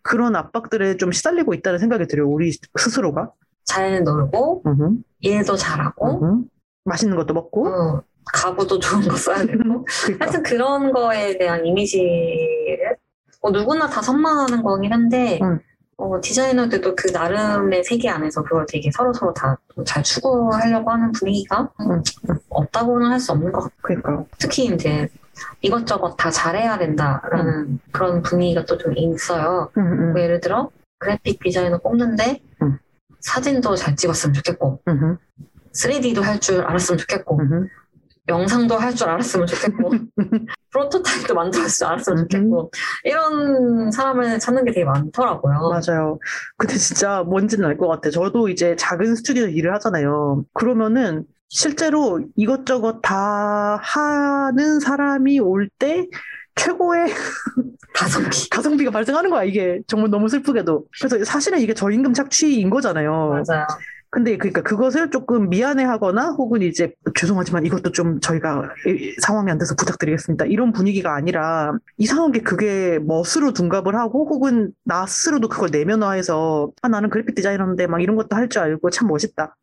그런 압박들에 좀 시달리고 있다는 생각이 들어요. 우리 스스로가 잘 놀고 일도 잘하고 맛있는 것도 먹고 가구도 좋은 거 써야 되고 그러니까. 하여튼 그런 거에 대한 이미지를 누구나 다 선망하는 거긴 한데 디자이너들도 그 나름의 세계 안에서 그걸 되게 서로서로 다 잘 추구하려고 하는 분위기가 없다고는 할 수 없는 것 같아요. 그러니까. 특히 이제 이것저것 다 잘해야 된다라는 그런 분위기가 또 좀 있어요. 뭐 예를 들어 그래픽 디자이너 뽑는데 사진도 잘 찍었으면 좋겠고 3D도 할 줄 알았으면 좋겠고 영상도 할 줄 알았으면 좋겠고 프로토타입도 만들었을 줄 알았으면 좋겠고 이런 사람을 찾는 게 되게 많더라고요. 맞아요. 근데 진짜 뭔지는 알 것 같아. 저도 이제 작은 스튜디오 일을 하잖아요. 그러면은 실제로 이것저것 다 하는 사람이 올 때 최고의 가성비가 발생하는 거야. 이게 정말 너무 슬프게도. 그래서 사실은 이게 저임금 착취인 거잖아요. 맞아요. 근데 그러니까 그것을 조금 미안해하거나 혹은 이제 죄송하지만 이것도 좀 저희가 상황이 안 돼서 부탁드리겠습니다. 이런 분위기가 아니라 이상하게 그게 멋으로 둔갑을 하고 혹은 나 스스로도 그걸 내면화해서 아 나는 그래픽 디자이너인데 막 이런 것도 할 줄 알고 참 멋있다.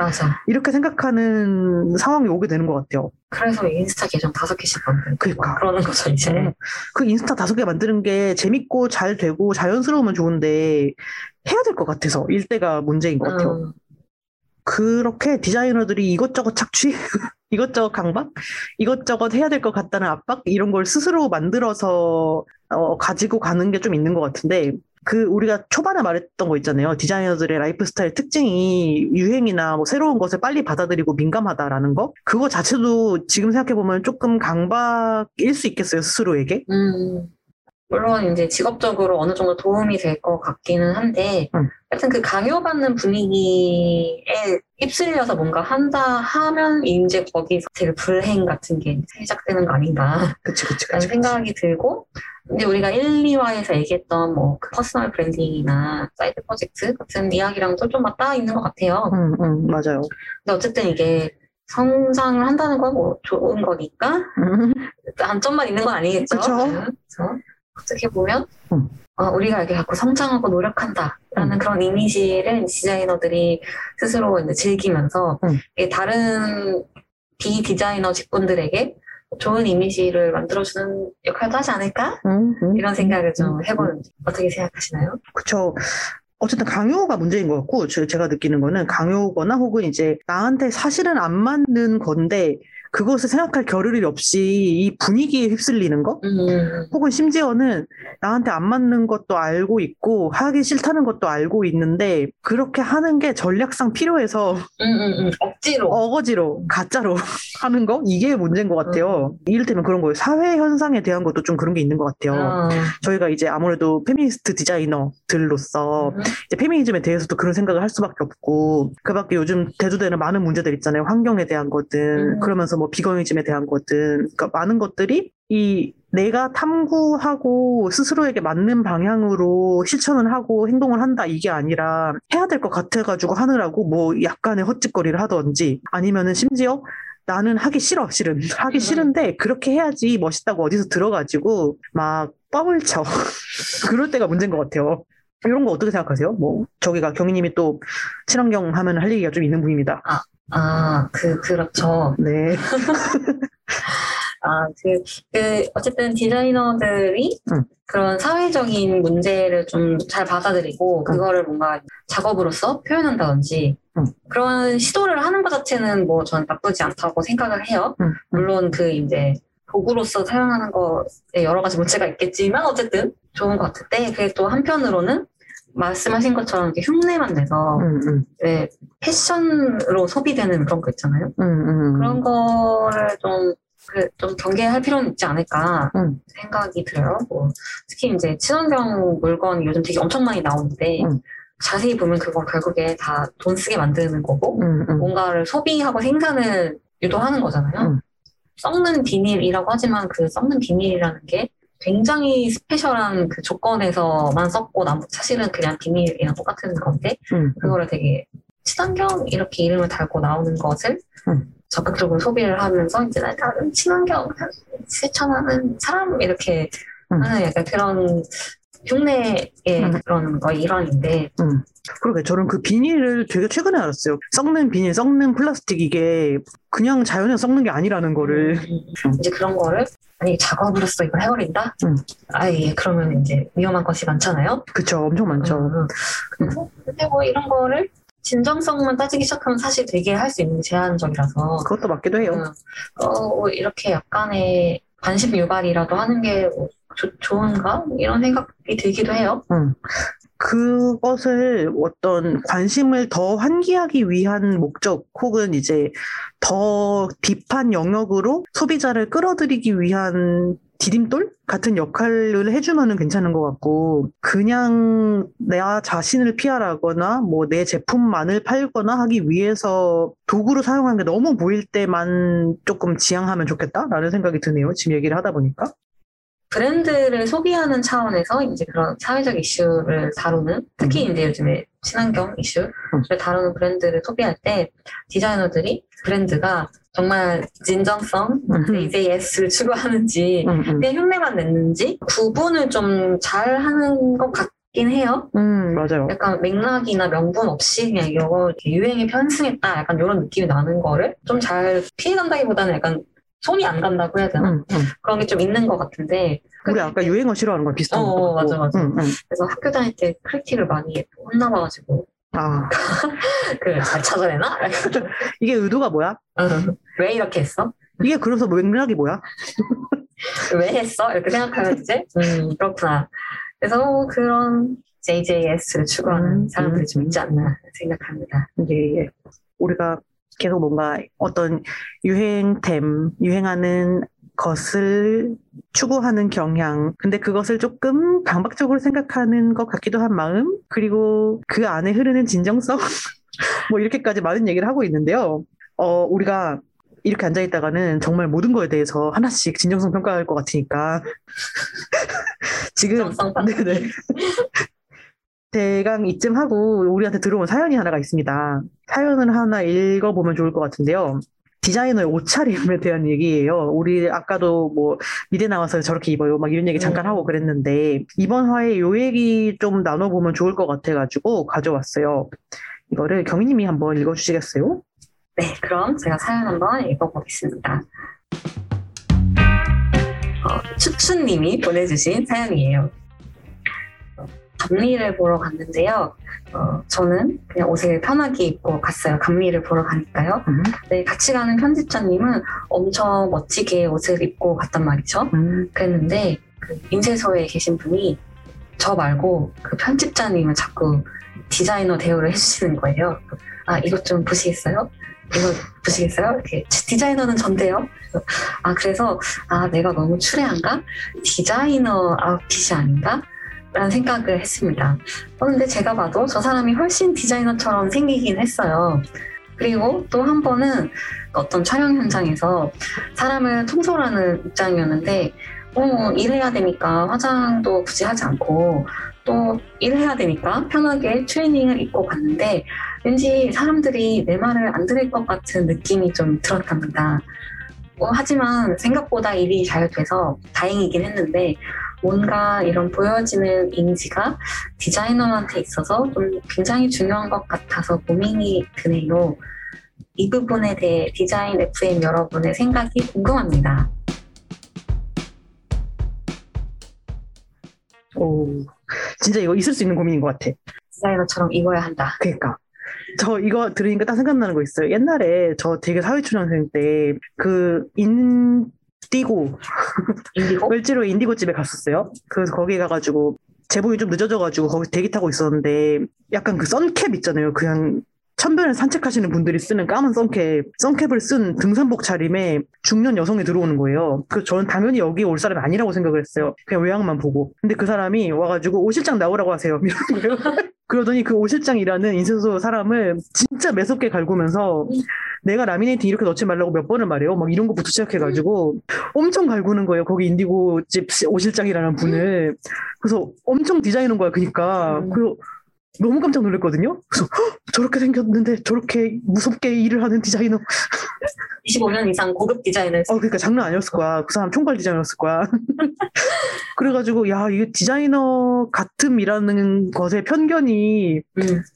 맞아. 이렇게 생각하는 상황이 오게 되는 것 같아요. 그래서 인스타 계정 5개씩 만드는 그러니까. 그러는 거죠 이제. 그 인스타 5개 만드는 게 재밌고 잘 되고 자연스러우면 좋은데 해야 될 것 같아서 일대가 문제인 것 같아요. 그렇게 디자이너들이 이것저것 착취, 이것저것 강박, 이것저것 해야 될 것 같다는 압박 이런 걸 스스로 만들어서 가지고 가는 게 좀 있는 것 같은데 그 우리가 초반에 말했던 거 있잖아요. 디자이너들의 라이프스타일 특징이 유행이나 뭐 새로운 것을 빨리 받아들이고 민감하다라는 거. 그거 자체도 지금 생각해보면 조금 강박일 수 있겠어요. 스스로에게. 물론 이제 직업적으로 어느 정도 도움이 될 것 같기는 한데 하여튼 그 강요받는 분위기에 휩쓸려서 뭔가 한다 하면 이제 거기서 되게 불행 같은 게 시작되는 거 아닌가 라는 생각이 들고 근데 우리가 1, 2화에서 얘기했던 뭐 그 퍼스널 브랜딩이나 사이드 프로젝트 같은 이야기랑도 좀 맞닿아 있는 것 같아요. 맞아요. 근데 어쨌든 이게 성장을 한다는 건 뭐 좋은 거니까 단점만 있는 건 아니겠죠. 그렇죠. 어떻게 보면 우리가 이렇게 자꾸 성장하고 노력한다라는 그런 이미지를 디자이너들이 스스로 이제 즐기면서 다른 비디자이너 직군들에게 좋은 이미지를 만들어주는 역할도 하지 않을까? 이런 생각을 좀 해보는지 어떻게 생각하시나요? 그렇죠. 어쨌든 강요가 문제인 것 같고 제가 느끼는 거는 강요거나 혹은 이제 나한테 사실은 안 맞는 건데 그것을 생각할 겨를이 없이 이 분위기에 휩쓸리는 거 혹은 심지어는 나한테 안 맞는 것도 알고 있고 하기 싫다는 것도 알고 있는데 그렇게 하는 게 전략상 필요해서 억지로 어거지로 가짜로 하는 거 이게 문제인 것 같아요. 이를테면 그런 거예요. 사회 현상에 대한 것도 좀 그런 게 있는 것 같아요. 저희가 이제 아무래도 페미니스트 디자이너들로서 이제 페미니즘에 대해서도 그런 생각을 할 수밖에 없고 그 밖에 요즘 대두되는 많은 문제들 있잖아요. 환경에 대한 거든 그러면서 뭐 비거니즘에 대한 것든 그러니까 많은 것들이 이 내가 탐구하고 스스로에게 맞는 방향으로 실천을 하고 행동을 한다 이게 아니라 해야 될 것 같아가지고 하느라고 뭐 약간의 헛짓거리를 하던지 아니면은 심지어 나는 하기 싫어 실은 하기 싫은데 그렇게 해야지 멋있다고 어디서 들어가지고 막 뻥을 쳐. 그럴 때가 문제인 것 같아요. 이런 거 어떻게 생각하세요? 뭐 저기가 경희님이 또 친환경 하면 할 얘기가 좀 있는 분입니다. 그렇죠. 네. 어쨌든 디자이너들이 그런 사회적인 문제를 좀 잘 받아들이고 그거를 뭔가 작업으로서 표현한다든지 그런 시도를 하는 것 자체는 뭐 저는 나쁘지 않다고 생각을 해요. 물론 그 이제 도구로서 사용하는 것에 여러 가지 문제가 있겠지만 어쨌든 좋은 것 같은데 그게 또 한편으로는 말씀하신 것처럼 이렇게 흉내만 내서 왜 패션으로 소비되는 그런 거 있잖아요. 그런 거를 좀 경계할 필요는 있지 않을까 생각이 들어요. 뭐 특히 이제 친환경 물건이 요즘 되게 엄청 많이 나오는데 자세히 보면 그건 결국에 다 돈 쓰게 만드는 거고 뭔가를 소비하고 생산을 유도하는 거잖아요. 썩는 비닐이라고 하지만 그 썩는 비닐이라는 게 굉장히 스페셜한 그 조건에서만 썼고 사실은 그냥 비닐이랑 똑같은 건데 그거를 되게 친환경 이렇게 이름을 달고 나오는 것을 적극적으로 소비를 하면서 이제 다른 친환경 실천하는 사람 이렇게 하는 약간 그런 흉내의 그런 거 일환인데 그러게 저는 그 비닐을 되게 최근에 알았어요. 썩는 비닐, 썩는 플라스틱 이게 그냥 자연에서 썩는 게 아니라는 거를 이제 그런 거를 아니 작업으로서 이걸 해버린다? 아예 그러면 이제 위험한 것이 많잖아요. 그쵸, 엄청 많죠. 그래서 뭐 이런 거를 진정성만 따지기 시작하면 사실 되게 할 수 있는 게 제한적이라서 그것도 맞기도 해요. 이렇게 약간의 관심 유발이라도 하는 게 뭐 좋은가? 이런 생각이 들기도 해요. 그것을 어떤 관심을 더 환기하기 위한 목적 혹은 이제 더 비판 영역으로 소비자를 끌어들이기 위한 디딤돌 같은 역할을 해주면은 괜찮은 것 같고 그냥 내 자신을 피하라거나 뭐 내 제품만을 팔거나 하기 위해서 도구로 사용하는 게 너무 보일 때만 조금 지양하면 좋겠다라는 생각이 드네요. 지금 얘기를 하다 보니까. 브랜드를 소비하는 차원에서 이제 그런 사회적 이슈를 다루는 특히 이제 요즘에 친환경 이슈를 다루는 브랜드를 소비할 때 디자이너들이 브랜드가 정말 진정성, AJS를 추구하는지 그냥 흉내만 냈는지 구분을 좀 잘 하는 것 같긴 해요. 맞아요. 약간 맥락이나 명분 없이 그냥 이거 유행에 편승했다 약간 이런 느낌이 나는 거를 좀 잘 피해간다기보다는 약간 손이 안 간다고 해야 되나? 그런 게 좀 있는 것 같은데. 우리 아까 유행어 싫어하는 거 비슷한 거 같고. 맞아. 그래서 학교 다닐 때 크리티를 많이 혼나봐가지고. 잘 찾아내나? 이게 의도가 뭐야? 왜 이렇게 했어? 이게 그래서 맥락이 뭐야? 왜 했어? 이렇게 생각하면 이제 그렇구나. 그래서 그런 JJS를 추구하는 사람들이 좀 있지 않나 생각합니다. 예. 우리가 계속 뭔가 어떤 유행템, 유행하는 것을 추구하는 경향, 근데 그것을 조금 강박적으로 생각하는 것 같기도 한 마음, 그리고 그 안에 흐르는 진정성, 뭐 이렇게까지 많은 얘기를 하고 있는데요. 우리가 이렇게 앉아있다가는 정말 모든 거에 대해서 하나씩 진정성 평가할 것 같으니까. 지금, 네네. 대강 이쯤 하고 우리한테 들어온 사연이 하나가 있습니다. 사연을 하나 읽어보면 좋을 것 같은데요. 디자이너의 옷차림에 대한 얘기예요. 우리 아까도 뭐 미대 나와서 저렇게 입어요. 막 이런 얘기 잠깐 하고 그랬는데 이번 화에 요 얘기 좀 나눠보면 좋을 것 같아가지고 가져왔어요. 이거를 경희님이 한번 읽어주시겠어요? 네, 그럼 제가 사연 한번 읽어보겠습니다. 추추님이 보내주신 사연이에요. 감미를 보러 갔는데요. 저는 그냥 옷을 편하게 입고 갔어요. 감미를 보러 가니까요. 네, 같이 가는 편집자님은 엄청 멋지게 옷을 입고 갔단 말이죠. 그랬는데 그 인쇄소에 계신 분이 저 말고 그 편집자님은 자꾸 디자이너 대우를 해주시는 거예요. 이것 좀 보시겠어요? 이거 보시겠어요? 이렇게 디자이너는 전데요. 그래서 내가 너무 추레한가? 디자이너 아웃핏이 아닌가? 라는 생각을 했습니다. 그런데 제가 봐도 저 사람이 훨씬 디자이너처럼 생기긴 했어요. 그리고 또 한 번은 어떤 촬영 현장에서 사람을 통솔하는 입장이었는데 일해야 되니까 화장도 굳이 하지 않고 또 일해야 되니까 편하게 트레이닝을 입고 갔는데 왠지 사람들이 내 말을 안 들을 것 같은 느낌이 좀 들었답니다. 하지만 생각보다 일이 잘 돼서 다행이긴 했는데 뭔가 이런 보여지는 이미지가 디자이너한테 있어서 좀 굉장히 중요한 것 같아서 고민이 드네요. 이 부분에 대해 디자인 FM 여러분의 생각이 궁금합니다. 오, 진짜 이거 있을 수 있는 고민인 것 같아. 디자이너처럼 입어야 한다. 그러니까. 저 이거 들으니까 딱 생각나는 거 있어요. 옛날에 저 되게 사회초년생 때 그 인디고? 을지로 인디고 집에 갔었어요. 그래서 거기 가가지고 제복이 좀 늦어져가지고 거기 대기 타고 있었는데 약간 그 선캡 있잖아요. 그냥 천변을 산책하시는 분들이 쓰는 까만 선캡을 쓴 등산복 차림에 중년 여성이 들어오는 거예요. 그래서 저는 당연히 여기 올 사람이 아니라고 생각을 했어요. 그냥 외양만 보고. 근데 그 사람이 와가지고 오실장 나오라고 하세요. 이런 거예요. 그러더니 그 오실장이라는 인쇄소 사람을 진짜 매섭게 갈구면서 내가 라미네이팅 이렇게 넣지 말라고 몇 번을 말해요. 막 이런 것부터 시작해가지고 엄청 갈구는 거예요. 거기 인디고 집 오실장이라는 분을. 그래서 엄청 디자인한 거야. 그러니까. 그리고 너무 깜짝 놀랐거든요. 그래서 저렇게 생겼는데 저렇게 무섭게 일을 하는 디자이너. 25년 이상 고급 디자이너. 그러니까 장난 아니었을 거야. 그 사람 총괄 디자이너였을 거야. 그래가지고 야, 이게 디자이너 같음이라는 것에 편견이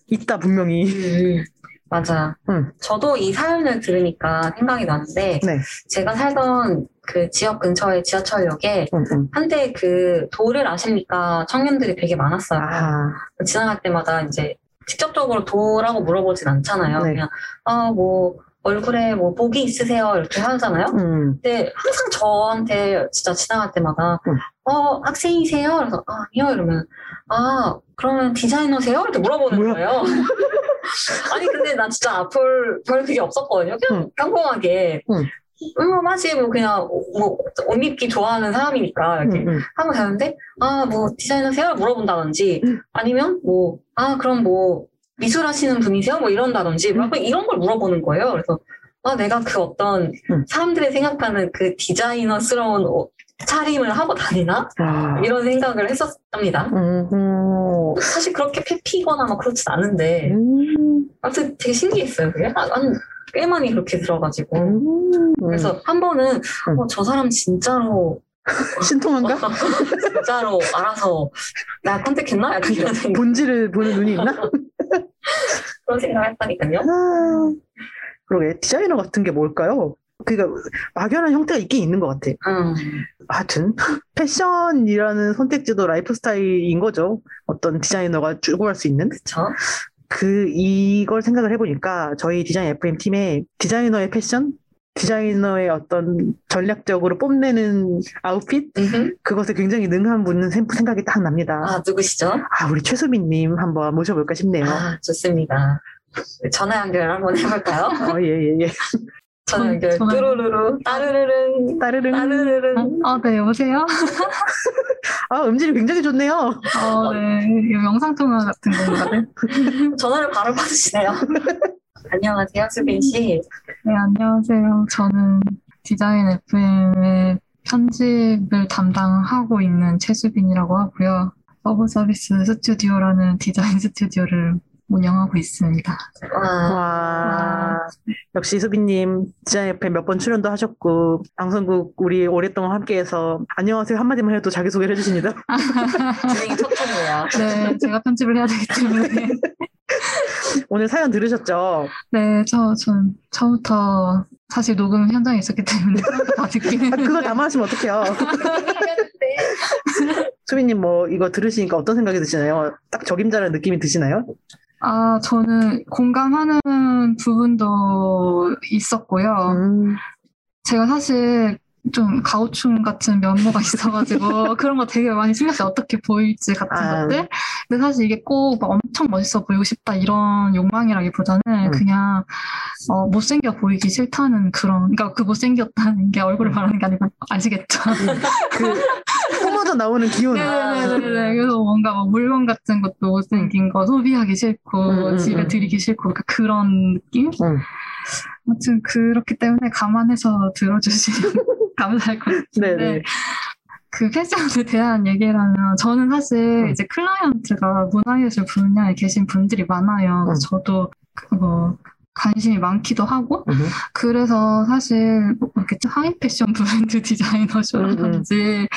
있다 분명히. 맞아. 저도 이 사연을 들으니까 생각이 나는데 네. 제가 살던 그 지역 근처의 지하철역에 한때 그 도를 아십니까? 청년들이 되게 많았어요. 아. 지나갈 때마다 이제 직접적으로 도라고 물어보진 않잖아요. 네. 그냥 뭐 얼굴에 뭐 복이 있으세요 이렇게 하잖아요. 근데 항상 저한테 진짜 지나갈 때마다 학생이세요? 그래서 아니요 이러면 그러면 디자이너세요? 이렇게 물어보는 거예요. 아니 근데 난 진짜 앞을 별 그게 없었거든요. 그냥 평범하게 맞지 뭐 그냥 뭐 옷 입기 좋아하는 사람이니까 이렇게 하면 되는데 뭐 디자이너세요? 물어본다든지 아니면 그럼 미술하시는 분이세요? 이런다든지 이런 걸 물어보는 거예요. 그래서 내가 그 어떤 사람들이 생각하는 그 디자이너스러운 옷 차림을 하고 다니나? 이런 생각을 했었답니다. 사실 그렇게 패피거나 그렇진 않은데 아무튼 되게 신기했어요. 그게 꽤 많이 그렇게 들어가지고 그래서 한 번은 저 사람 진짜로 신통한가? 진짜로 알아서 나 컨택했나? 약간 이런 생각. 본질을 보는 눈이 있나? 그런 생각을 했다니까요. 그러게 디자이너 같은 게 뭘까요? 그러니까 막연한 형태가 있긴 있는 것 같아. 하여튼 패션이라는 선택지도 라이프 스타일인 거죠. 어떤 디자이너가 추구할 수 있는. 그쵸. 이걸 생각을 해보니까 저희 디자인 FM 팀에 디자이너의 패션? 디자이너의 어떤 전략적으로 뽐내는 아웃핏? 그것에 굉장히 능한 분은 생각이 딱 납니다. 누구시죠? 우리 최수빈님 한번 모셔볼까 싶네요. 좋습니다. 전화 연결 한번 해볼까요? 예. 전화 연결. 뚜루루루. 따르르릉. 따르르릉. 네, 여보세요? 음질이 굉장히 좋네요. 네. 영상통화 같은 건가요? 전화를 바로 받으시네요. 안녕하세요, 수빈 씨. 네, 안녕하세요. 저는 디자인 FM의 편집을 담당하고 있는 최수빈이라고 하고요. 서브 서비스 스튜디오라는 디자인 스튜디오를 운영하고 있습니다. 와. 역시 수빈님 디자인 FM 몇 번 출연도 하셨고 방송국 우리 오랫동안 함께해서 안녕하세요 한마디만 해도 자기소개를 해주십니다. 진행이 첫째네요. 네, 제가 편집을 해야 되기 때문에. 오늘 사연 들으셨죠? 네, 전 처음부터 사실 녹음 현장에 있었기 때문에 다 듣긴 했는데 그걸 담아하시면 어떡해요? 수빈님 이거 들으시니까 어떤 생각이 드시나요? 딱 적임자라는 느낌이 드시나요? 저는 공감하는 부분도 있었고요. 제가 사실 좀 가오충 같은 면모가 있어가지고 그런 거 되게 많이 생각해요. 어떻게 보일지 같은 것들. 근데 사실 이게 꼭 막 엄청 멋있어 보이고 싶다 이런 욕망이라기보다는 그냥 못생겨 보이기 싫다는 그러니까 그 못생겼다는 게 얼굴을 말하는 게 아니고 아시겠죠? 뿜어져 나오는 기운. 네네네. 그래서 뭔가 물건 같은 것도 못생긴 거 소비하기 싫고 집에 들이기 싫고 그러니까 그런 느낌? 아무튼 그렇기 때문에 감안해서 들어주시면 감사할 것 같은데 네네. 그 패션에 대한 얘기라면 저는 사실 이제 클라이언트가 문화예술 분야에 계신 분들이 많아요. 저도 관심이 많기도 하고 그래서 사실 이렇게 하이 패션 브랜드 디자이너쇼라든지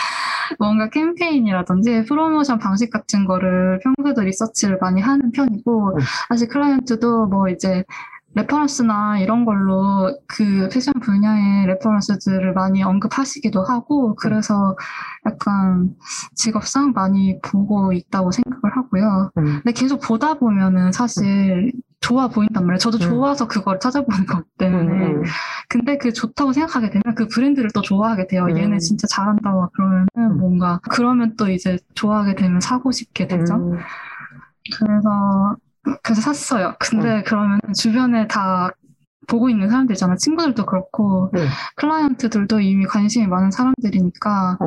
뭔가 캠페인이라든지 프로모션 방식 같은 거를 평소에도 리서치를 많이 하는 편이고, 사실 클라이언트도 뭐 이제 레퍼런스나 이런 걸로 그 패션 분야의 레퍼런스들을 많이 언급하시기도 하고, 그래서 약간 직업상 많이 보고 있다고 생각을 하고요. 근데 계속 보다 보면은 사실 좋아 보인단 말이에요. 저도 좋아서 그걸 찾아보는 것 때문에. 근데 그 좋다고 생각하게 되면 그 브랜드를 또 좋아하게 돼요. 얘네 진짜 잘한다 막 그러면은 뭔가, 그러면 또 이제 좋아하게 되면 사고 싶게 되죠. 그래서 샀어요. 근데 그러면 주변에 다 보고 있는 사람들 있잖아. 친구들도 그렇고 클라이언트들도 이미 관심이 많은 사람들이니까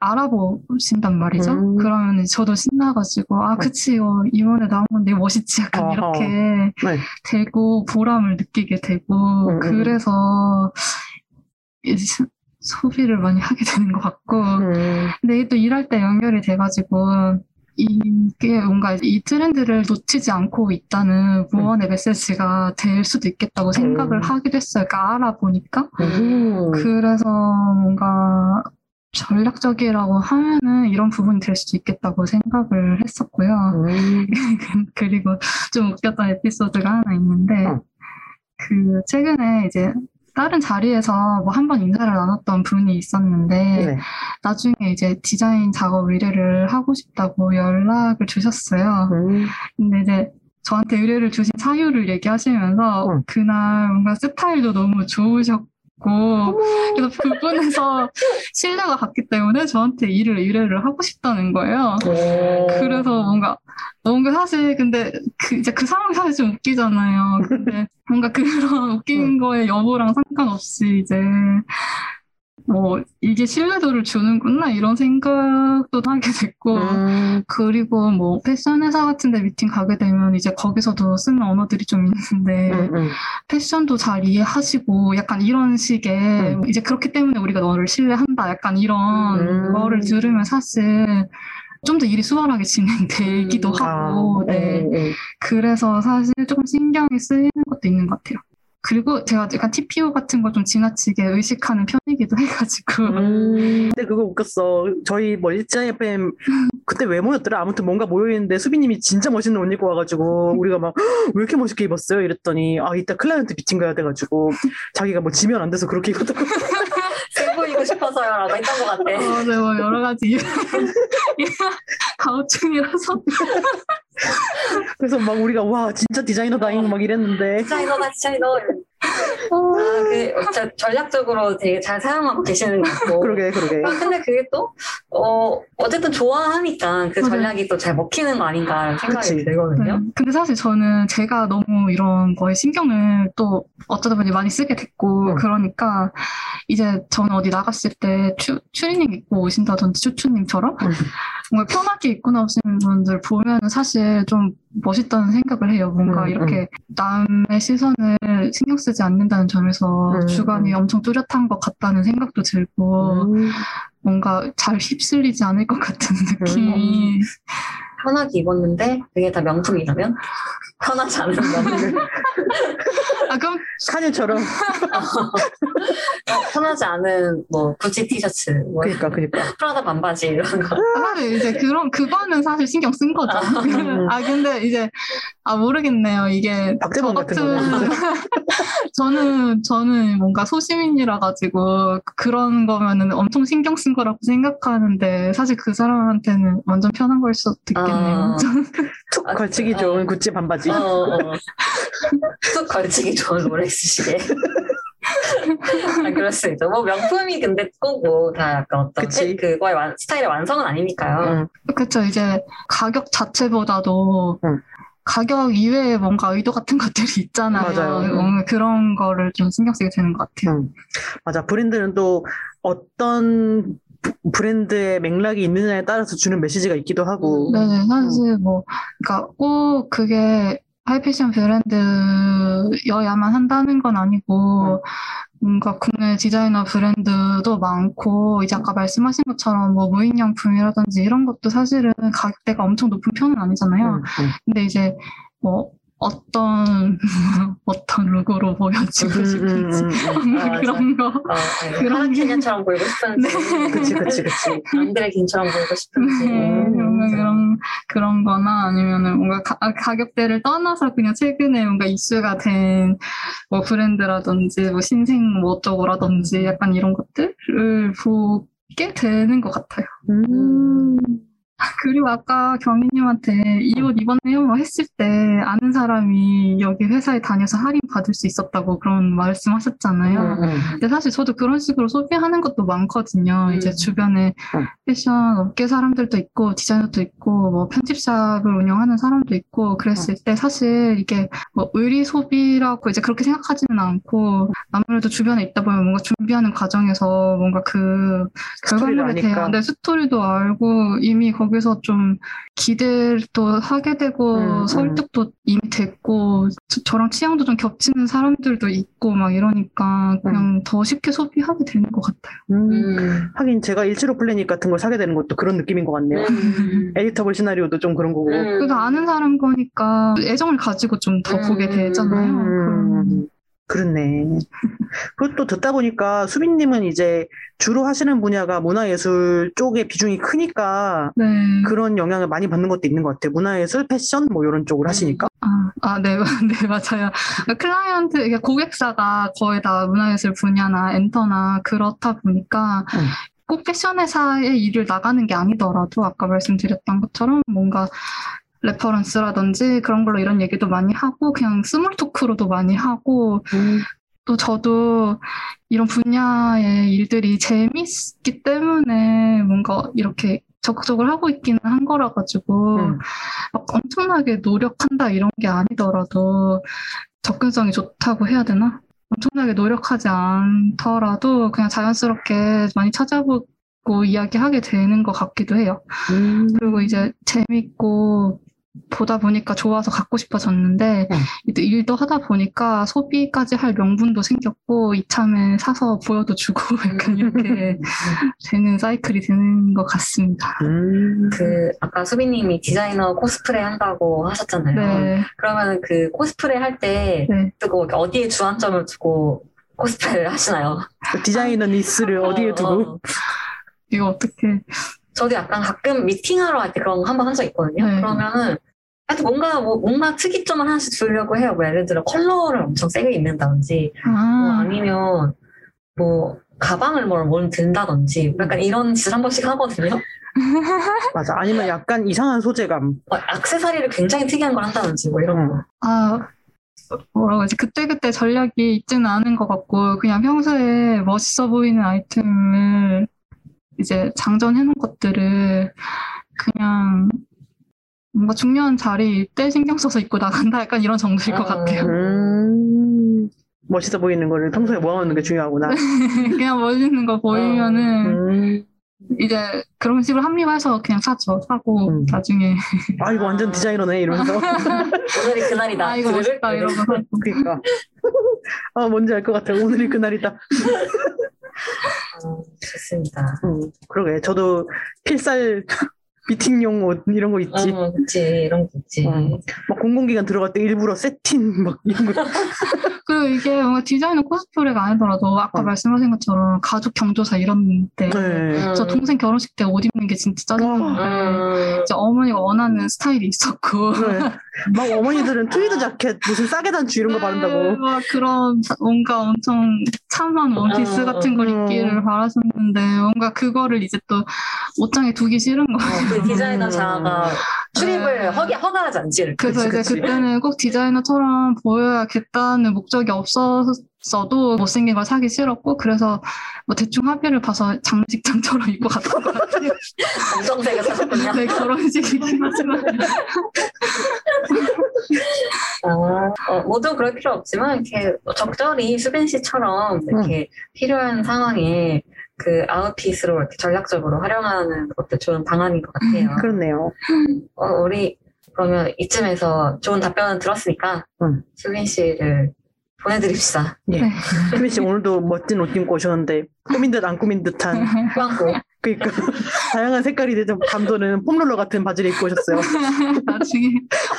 알아보신단 말이죠. 그러면 저도 신나가지고 아 그치 이거 이번에 나온 건데 멋있지 약간 이렇게 되고 보람을 느끼게 되고 그래서 소비를 많이 하게 되는 것 같고 근데 또 일할 때 연결이 돼가지고 이게 뭔가 이 트렌드를 놓치지 않고 있다는 무언의 메시지가 될 수도 있겠다고 생각을 하기도 했어요. 그러니까 알아보니까. 그래서 뭔가 전략적이라고 하면은 이런 부분이 될 수도 있겠다고 생각을 했었고요. 그리고 좀 웃겼던 에피소드가 하나 있는데, 그 최근에 이제 다른 자리에서 뭐 한 번 인사를 나눴던 분이 있었는데 나중에 이제 디자인 작업 의뢰를 하고 싶다고 연락을 주셨어요. 근데 이제 저한테 의뢰를 주신 사유를 얘기하시면서 그날 뭔가 스타일도 너무 좋으셨고 그래서 그 부분에서 신뢰가 갔기 때문에 저한테 일을 의뢰를 하고 싶다는 거예요. 그래서 뭔가 사실 근데 그 상황이 사실 좀 웃기잖아요. 근데 뭔가 그런 웃긴 거에 여부랑 상관없이 이제 뭐 이게 신뢰도를 주는구나 이런 생각도 하게 됐고 그리고 뭐 패션 회사 같은 데 미팅 가게 되면 이제 거기서도 쓰는 언어들이 좀 있는데 패션도 잘 이해하시고 약간 이런 식의 이제 그렇기 때문에 우리가 너를 신뢰한다 약간 이런 거를 들으면 사실 좀 더 일이 수월하게 진행되기도 하고 그래서 사실 조금 신경이 쓰이는 것도 있는 것 같아요. 그리고 제가 약간 TPO 같은 거 좀 지나치게 의식하는 편이기도 해가지고. 근데 그거 웃겼어. 저희 Design FM 그때 왜 모였더라? 아무튼 뭔가 모여있는데 수빈님이 진짜 멋있는 옷 입고 와가지고 우리가 막 왜 이렇게 멋있게 입었어요? 이랬더니 아 이따 클라이언트 미팅 가야 돼가지고 자기가 뭐 지면 안 돼서 그렇게 입었다고. 세 보이고 싶어서요 라고 했던 것 같아. 네, 뭐 여러 가지 가오충이라서. 그래서 막 우리가 와 진짜 디자이너다잉 막 이랬는데 디자이너 전략적으로 되게 잘 사용하고 계시는 것 같고 그러게 근데 그게 또 어쨌든 좋아하니까 그 전략이 또 잘 먹히는 거 아닌가 생각이 들거든요. 근데 사실 저는 제가 너무 이런 거에 신경을 또 어쩌다 보니 많이 쓰게 됐고 그러니까 이제 저는 어디 나갔을 때 추리닝 입고 오신다든지 추추님처럼 뭔가 편하게 입고 나오시는 분들 보면 사실 좀 멋있다는 생각을 해요. 뭔가 이렇게 남의 시선을 신경 쓰지 않는다는 점에서 주관이 엄청 뚜렷한 것 같다는 생각도 들고 뭔가 잘 휩쓸리지 않을 것 같은 느낌이 편하게 입었는데 그게 다 명품이라면? 편하지 않은 명품. 아 그럼 카니처럼 편하지 않은 뭐 구찌 티셔츠 뭐 그러니까 프라다 반바지 이런 거. 사실 이제 그거는 사실 신경 쓴 거죠. 아 근데 이제 모르겠네요. 이게 박재범 같은 거는 저는 뭔가 소시민이라 가지고 그런 거면은 엄청 신경 쓴 거라고 생각하는데 사실 그 사람한테는 완전 편한 걸 수도 있겠네요. 툭 걸치기 좋은 구찌 반바지. 툭 걸치기 좋은 롤렉스 시계. 아, 그렇습니다. 뭐 명품이 근데 꼭 뭐 다 약간 어떤 그거의 스타일의 완성은 아니니까요. 그렇죠. 이제 가격 자체보다도 가격 이외에 뭔가 의도 같은 것들이 있잖아요. 맞아요. 그런 거를 좀 신경 쓰게 되는 것 같아요. 맞아. 브랜드는 또 어떤 브랜드의 맥락이 있느냐에 따라서 주는 메시지가 있기도 하고. 네, 사실 뭐 그러니까 꼭 그게 하이패션 브랜드여야만 한다는 건 아니고 뭔가 국내 디자이너 브랜드도 많고 이제 아까 말씀하신 것처럼 뭐 무인양품이라든지 이런 것도 사실은 가격대가 엄청 높은 편은 아니잖아요. 근데 이제 뭐 어떤 룩으로 보여주고 싶은지 그런 거. 그런 캐년처럼 보이고 싶은지. 네. 그치. 안드레긴처럼 보이고 싶은지. 네, 그런 거나 아니면은 뭔가 가격대를 떠나서 그냥 최근에 뭔가 이슈가 된 뭐 브랜드라든지 뭐 신생 뭐 어쩌고라든지 약간 이런 것들을 보게 되는 것 같아요. 그리고 아까 경희님한테 이 옷 이번에 했을 때 아는 사람이 여기 회사에 다녀서 할인 받을 수 있었다고 그런 말씀하셨잖아요. 근데 사실 저도 그런 식으로 소비하는 것도 많거든요. 이제 주변에 패션 업계 사람들도 있고 디자이너도 있고 뭐 편집샵을 운영하는 사람도 있고 그랬을 때 사실 이게 뭐 의리 소비라고 이제 그렇게 생각하지는 않고 아무래도 주변에 있다 보면 뭔가 준비하는 과정에서 뭔가 그 결과물에 대한 내 스토리도 알고 이미 거기서 좀 기대를 또 하게 되고 설득도 이미 됐고 저랑 취향도 좀 겹치는 사람들도 있고 막 이러니까 그냥 더 쉽게 소비하게 되는 것 같아요. 하긴 제가 일치로 플래닛 같은 걸 사게 되는 것도 그런 느낌인 것 같네요. 에디터블 시나리오도 좀 그런 거고. 그래도 아는 사람 거니까 애정을 가지고 좀 더 보게 되잖아요. 그렇네. 그리고 또 듣다 보니까 수빈님은 이제 주로 하시는 분야가 문화예술 쪽의 비중이 크니까 그런 영향을 많이 받는 것도 있는 것 같아요. 문화예술, 패션 뭐 이런 쪽을 하시니까. 네, 맞아요. 클라이언트, 고객사가 거의 다 문화예술 분야나 엔터나 그렇다 보니까 꼭 패션 회사의 일을 나가는 게 아니더라도 아까 말씀드렸던 것처럼 뭔가 레퍼런스라든지 그런 걸로 이런 얘기도 많이 하고 그냥 스몰 토크로도 많이 하고 또 저도 이런 분야의 일들이 재밌기 때문에 뭔가 이렇게 적극적으로 하고 있기는 한 거라 가지고 막 엄청나게 노력한다 이런 게 아니더라도 접근성이 좋다고 해야 되나? 엄청나게 노력하지 않더라도 그냥 자연스럽게 많이 찾아보고 이야기하게 되는 것 같기도 해요. 그리고 이제 재밌고 보다 보니까 좋아서 갖고 싶어졌는데 일도 하다 보니까 소비까지 할 명분도 생겼고 이참에 사서 보여도 주고 약간 이렇게 되는 사이클이 되는 것 같습니다. 그 아까 수빈님이 디자이너 코스프레 한다고 하셨잖아요. 네. 그러면 그 코스프레 할 때 두고 어디에 주안점을 두고 코스프레를 하시나요? 디자이너 니스를 어디에 두고? 이거 어떻게? 저도 약간 가끔 미팅하러 갈 때 그런 거 한 번 한 적 있거든요. 그러면은 하여튼 뭔가 특이점을 하나씩 주려고 해요. 뭐 예를 들어 컬러를 엄청 세게 입는다든지, 뭐 아니면 뭐 가방을 뭘 든다든지, 약간 이런 짓을 한 번씩 하거든요. 맞아. 아니면 약간 이상한 소재감, 액세서리를 굉장히 특이한 걸 한다든지, 뭐 이런 거. 뭐라고 하지? 그때그때 전략이 있지는 않은 것 같고 그냥 평소에 멋있어 보이는 아이템을 이제 장전해놓은 것들을 그냥 뭔가 중요한 자리일 때 신경 써서 입고 나간다 약간 이런 정도일 것 같아요. 멋있어 보이는 거를 평소에 모아놓는 게 중요하구나. 그냥 멋있는 거 보이면은 이제 그런 식으로 합리화해서 그냥 사고 나중에 아 이거 완전 디자이너네 이러면서 오늘이 그날이다. 아 이거 멋있다 이러면서 그러니까 아 뭔지 알 것 같아. 오늘이 그날이다. 좋습니다. 그러게 저도 필살 미팅용 옷 이런 거 있지. 이런 거 있지. 막 공공기관 들어갈 때 일부러 세틴 막 이런 거. 그 이게 뭔가 디자이너 코스프레가 아니더라도 아까 말씀하신 것처럼 가족 경조사 이런 때 저 동생 결혼식 때 옷 입는 게 진짜 짜증나는데 이제 어머니가 원하는 스타일이 있었고 막 어머니들은 트위드 자켓 무슨 싸게 단추 이런 거 바른다고 막 그런 뭔가 엄청 참한 원피스 같은 걸 입기를 바라셨는데 뭔가 그거를 이제 또 옷장에 두기 싫은 거예요. 그 디자이너 자아가 출입을 허가하지 않지. 그래서 이제 그때는 꼭 디자이너처럼 보여야겠다는 목적이 없었어도 못생긴 걸 사기 싫었고 그래서 뭐 대충 합의를 봐서 장식장처럼 입고 갔던 것 같아요. 검정색에 사셨군요. 네, 결혼식이긴 하지만 모두 그럴 필요 없지만 이렇게 적절히 수빈 씨처럼 이렇게 필요한 상황에 그 아웃핏으로 이렇게 전략적으로 활용하는 것도 좋은 방안인 것 같아요. 그렇네요. 우리 그러면 이쯤에서 좋은 답변 들었으니까 수빈 씨를 보내드립시다. 네. 소미 씨 오늘도 멋진 옷 입고 오셨는데 꾸민 듯 안 꾸민 듯한 꾸안꾸. 그러니까 다양한 색깔이 되죠. 감도는 폼롤러 같은 바지를 입고 오셨어요. 나중에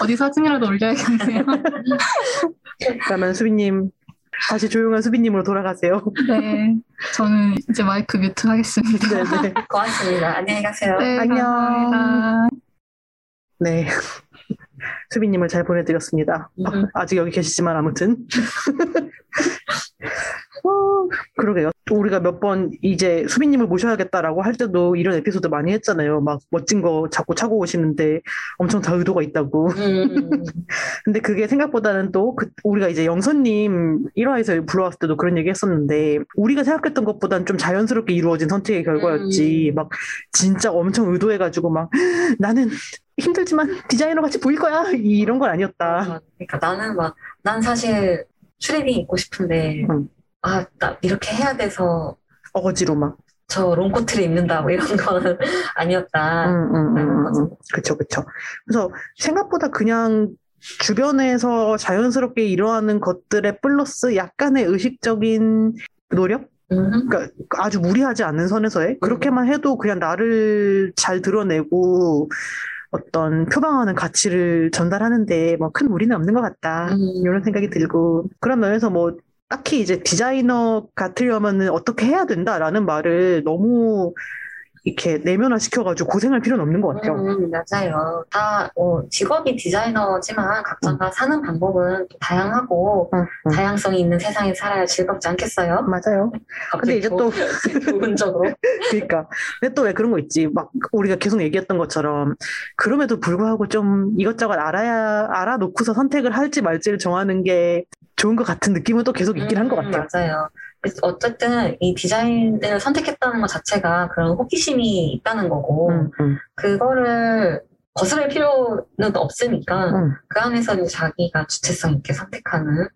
어디 사진이라도 올려야겠네요. 그러면 수빈님 다시 조용한 수빈님으로 돌아가세요. 네, 저는 이제 마이크 뮤트 하겠습니다. 네네. 고맙습니다. 안녕히 가세요. 네, 안녕. 감사합니다. 네. 수빈님을 잘 보내드렸습니다. 아직 여기 계시지만 아무튼. 그러게요. 우리가 몇 번 이제 수빈님을 모셔야겠다라고 할 때도 이런 에피소드 많이 했잖아요. 막 멋진 거 자꾸 차고 오시는데 엄청 다 의도가 있다고. 근데 그게 생각보다는 또 우리가 이제 영선님 1화에서 불러왔을 때도 그런 얘기 했었는데 우리가 생각했던 것보단 좀 자연스럽게 이루어진 선택의 결과였지. 막 진짜 엄청 의도해가지고 막 나는 힘들지만 디자이너같이 보일 거야 이런 건 아니었다. 그러니까 나는 막 난 사실 추리닝 입고 싶은데 아, 나 이렇게 해야 돼서 어거지로 막 저 롱코트를 입는다 뭐 이런 건 아니었다. 그쵸 그쵸. 그래서 생각보다 그냥 주변에서 자연스럽게 일어나는 것들에 플러스 약간의 의식적인 노력? 그러니까 아주 무리하지 않은 선에서의 그렇게만 해도 그냥 나를 잘 드러내고 어떤 표방하는 가치를 전달하는데 뭐 큰 무리는 없는 것 같다. 이런 생각이 들고 그런 면에서 뭐 딱히 이제 디자이너 같으려면은 어떻게 해야 된다라는 말을 너무 이렇게 내면화 시켜가지고 고생할 필요는 없는 것 같아요. 맞아요. 다 직업이 디자이너지만 각자가 사는 방법은 다양하고 다양성이 있는 세상에 살아야 즐겁지 않겠어요? 맞아요. 근데 이제 또 부분적으로 그러니까 근데 또 왜 그런 거 있지? 막 우리가 계속 얘기했던 것처럼 그럼에도 불구하고 좀 이것저것 알아놓고서 선택을 할지 말지를 정하는 게 좋은 것 같은 느낌은 또 계속 있긴 한 것 같아요. 맞아요. 어쨌든 이 디자인을 선택했다는 것 자체가 그런 호기심이 있다는 거고 그거를 거스를 필요는 없으니까 그 안에서 자기가 주체성 있게 선택하는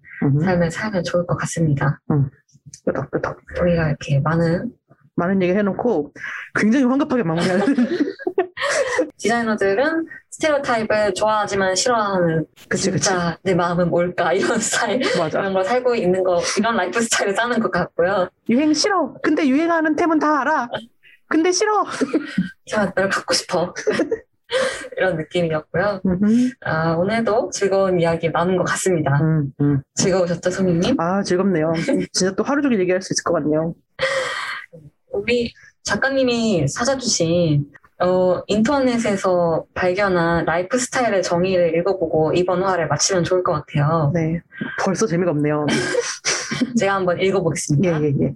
삶을 살면 좋을 것 같습니다. 끄덕끄덕. 우리가 이렇게 많은 얘기를 해놓고 굉장히 황급하게 마무리하는 디자이너들은 스테레오타입을 좋아하지만 싫어하는 그치, 진짜 그치. 내 마음은 뭘까 이런 스타일 맞아. 이런 걸 살고 있는 거 이런 라이프 스타일을 사는 것 같고요. 유행 싫어. 근데 유행하는 템은 다 알아. 근데 싫어. 제가 널 갖고 싶어. 이런 느낌이었고요. 아, 오늘도 즐거운 이야기 나눈 것 같습니다. 즐거우셨죠 소미님? 아 즐겁네요. 진짜 또 하루 종일 얘기할 수 있을 것 같네요. 우리 작가님이 찾아주신 인터넷에서 발견한 라이프 스타일의 정의를 읽어보고 이번 화를 마치면 좋을 것 같아요. 네. 벌써 재미가 없네요. 제가 한번 읽어보겠습니다. 예.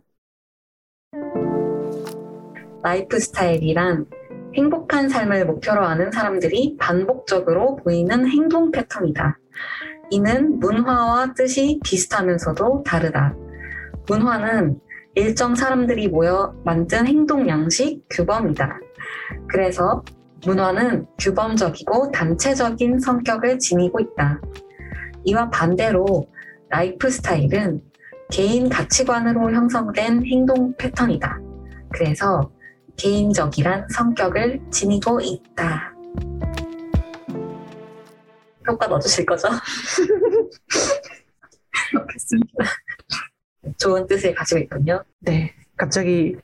라이프 스타일이란 행복한 삶을 목표로 하는 사람들이 반복적으로 보이는 행동 패턴이다. 이는 문화와 뜻이 비슷하면서도 다르다. 문화는 일정 사람들이 모여 만든 행동 양식, 규범이다. 그래서 문화는 규범적이고 단체적인 성격을 지니고 있다. 이와 반대로 라이프 스타일은 개인 가치관으로 형성된 행동 패턴이다. 그래서 개인적이란 성격을 지니고 있다. 효과 넣어주실 거죠? 좋겠습니다. 좋은 뜻을 가지고 있군요. 네, 갑자기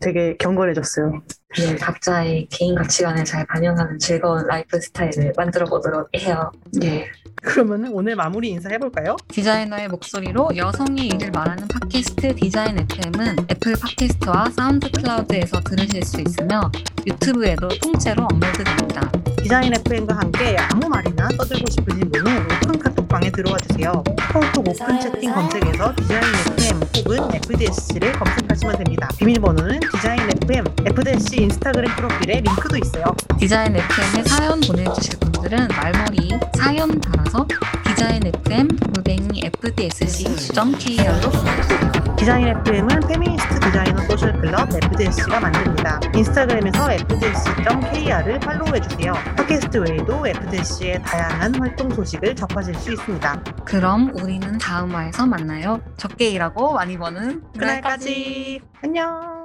되게 경건해졌어요. 네, 각자의 개인 가치관을 잘 반영하는 즐거운 라이프 스타일을 만들어 보도록 해요. 네. 그러면 오늘 마무리 인사해볼까요? 디자이너의 목소리로 여성이 일을 말하는 팟캐스트 디자인 FM은 애플 팟캐스트와 사운드 클라우드에서 들으실 수 있으며 유튜브에도 통째로 업로드됩니다. 디자인 FM과 함께 아무 말이나 떠들고 싶으신 분은 오픈 카톡방에 들어와주세요. 카톡 오픈 채팅 검색에서 디자인 FM 혹은 FDSC를 검색하시면 됩니다. 비밀번호는 디자인 FM, FDSC 인스타그램 프로필에 링크도 있어요. 디자인 FM에 사연 보내주실 분들은 말머리 사연 달아서 디자인 FM @fdsc.kr로 보내주세요. 디자인 FM은 페미니스트 디자이너 소셜 클럽 FDSC가 만듭니다. 인스타그램에서 fdsc.kr을 팔로우해주세요. 팟캐스트 외에도 FDSC의 다양한 활동 소식을 접하실 수 있습니다. 그럼 우리는 다음 화에서 만나요. 적게 일하고 많이 버는 그날까지. 안녕.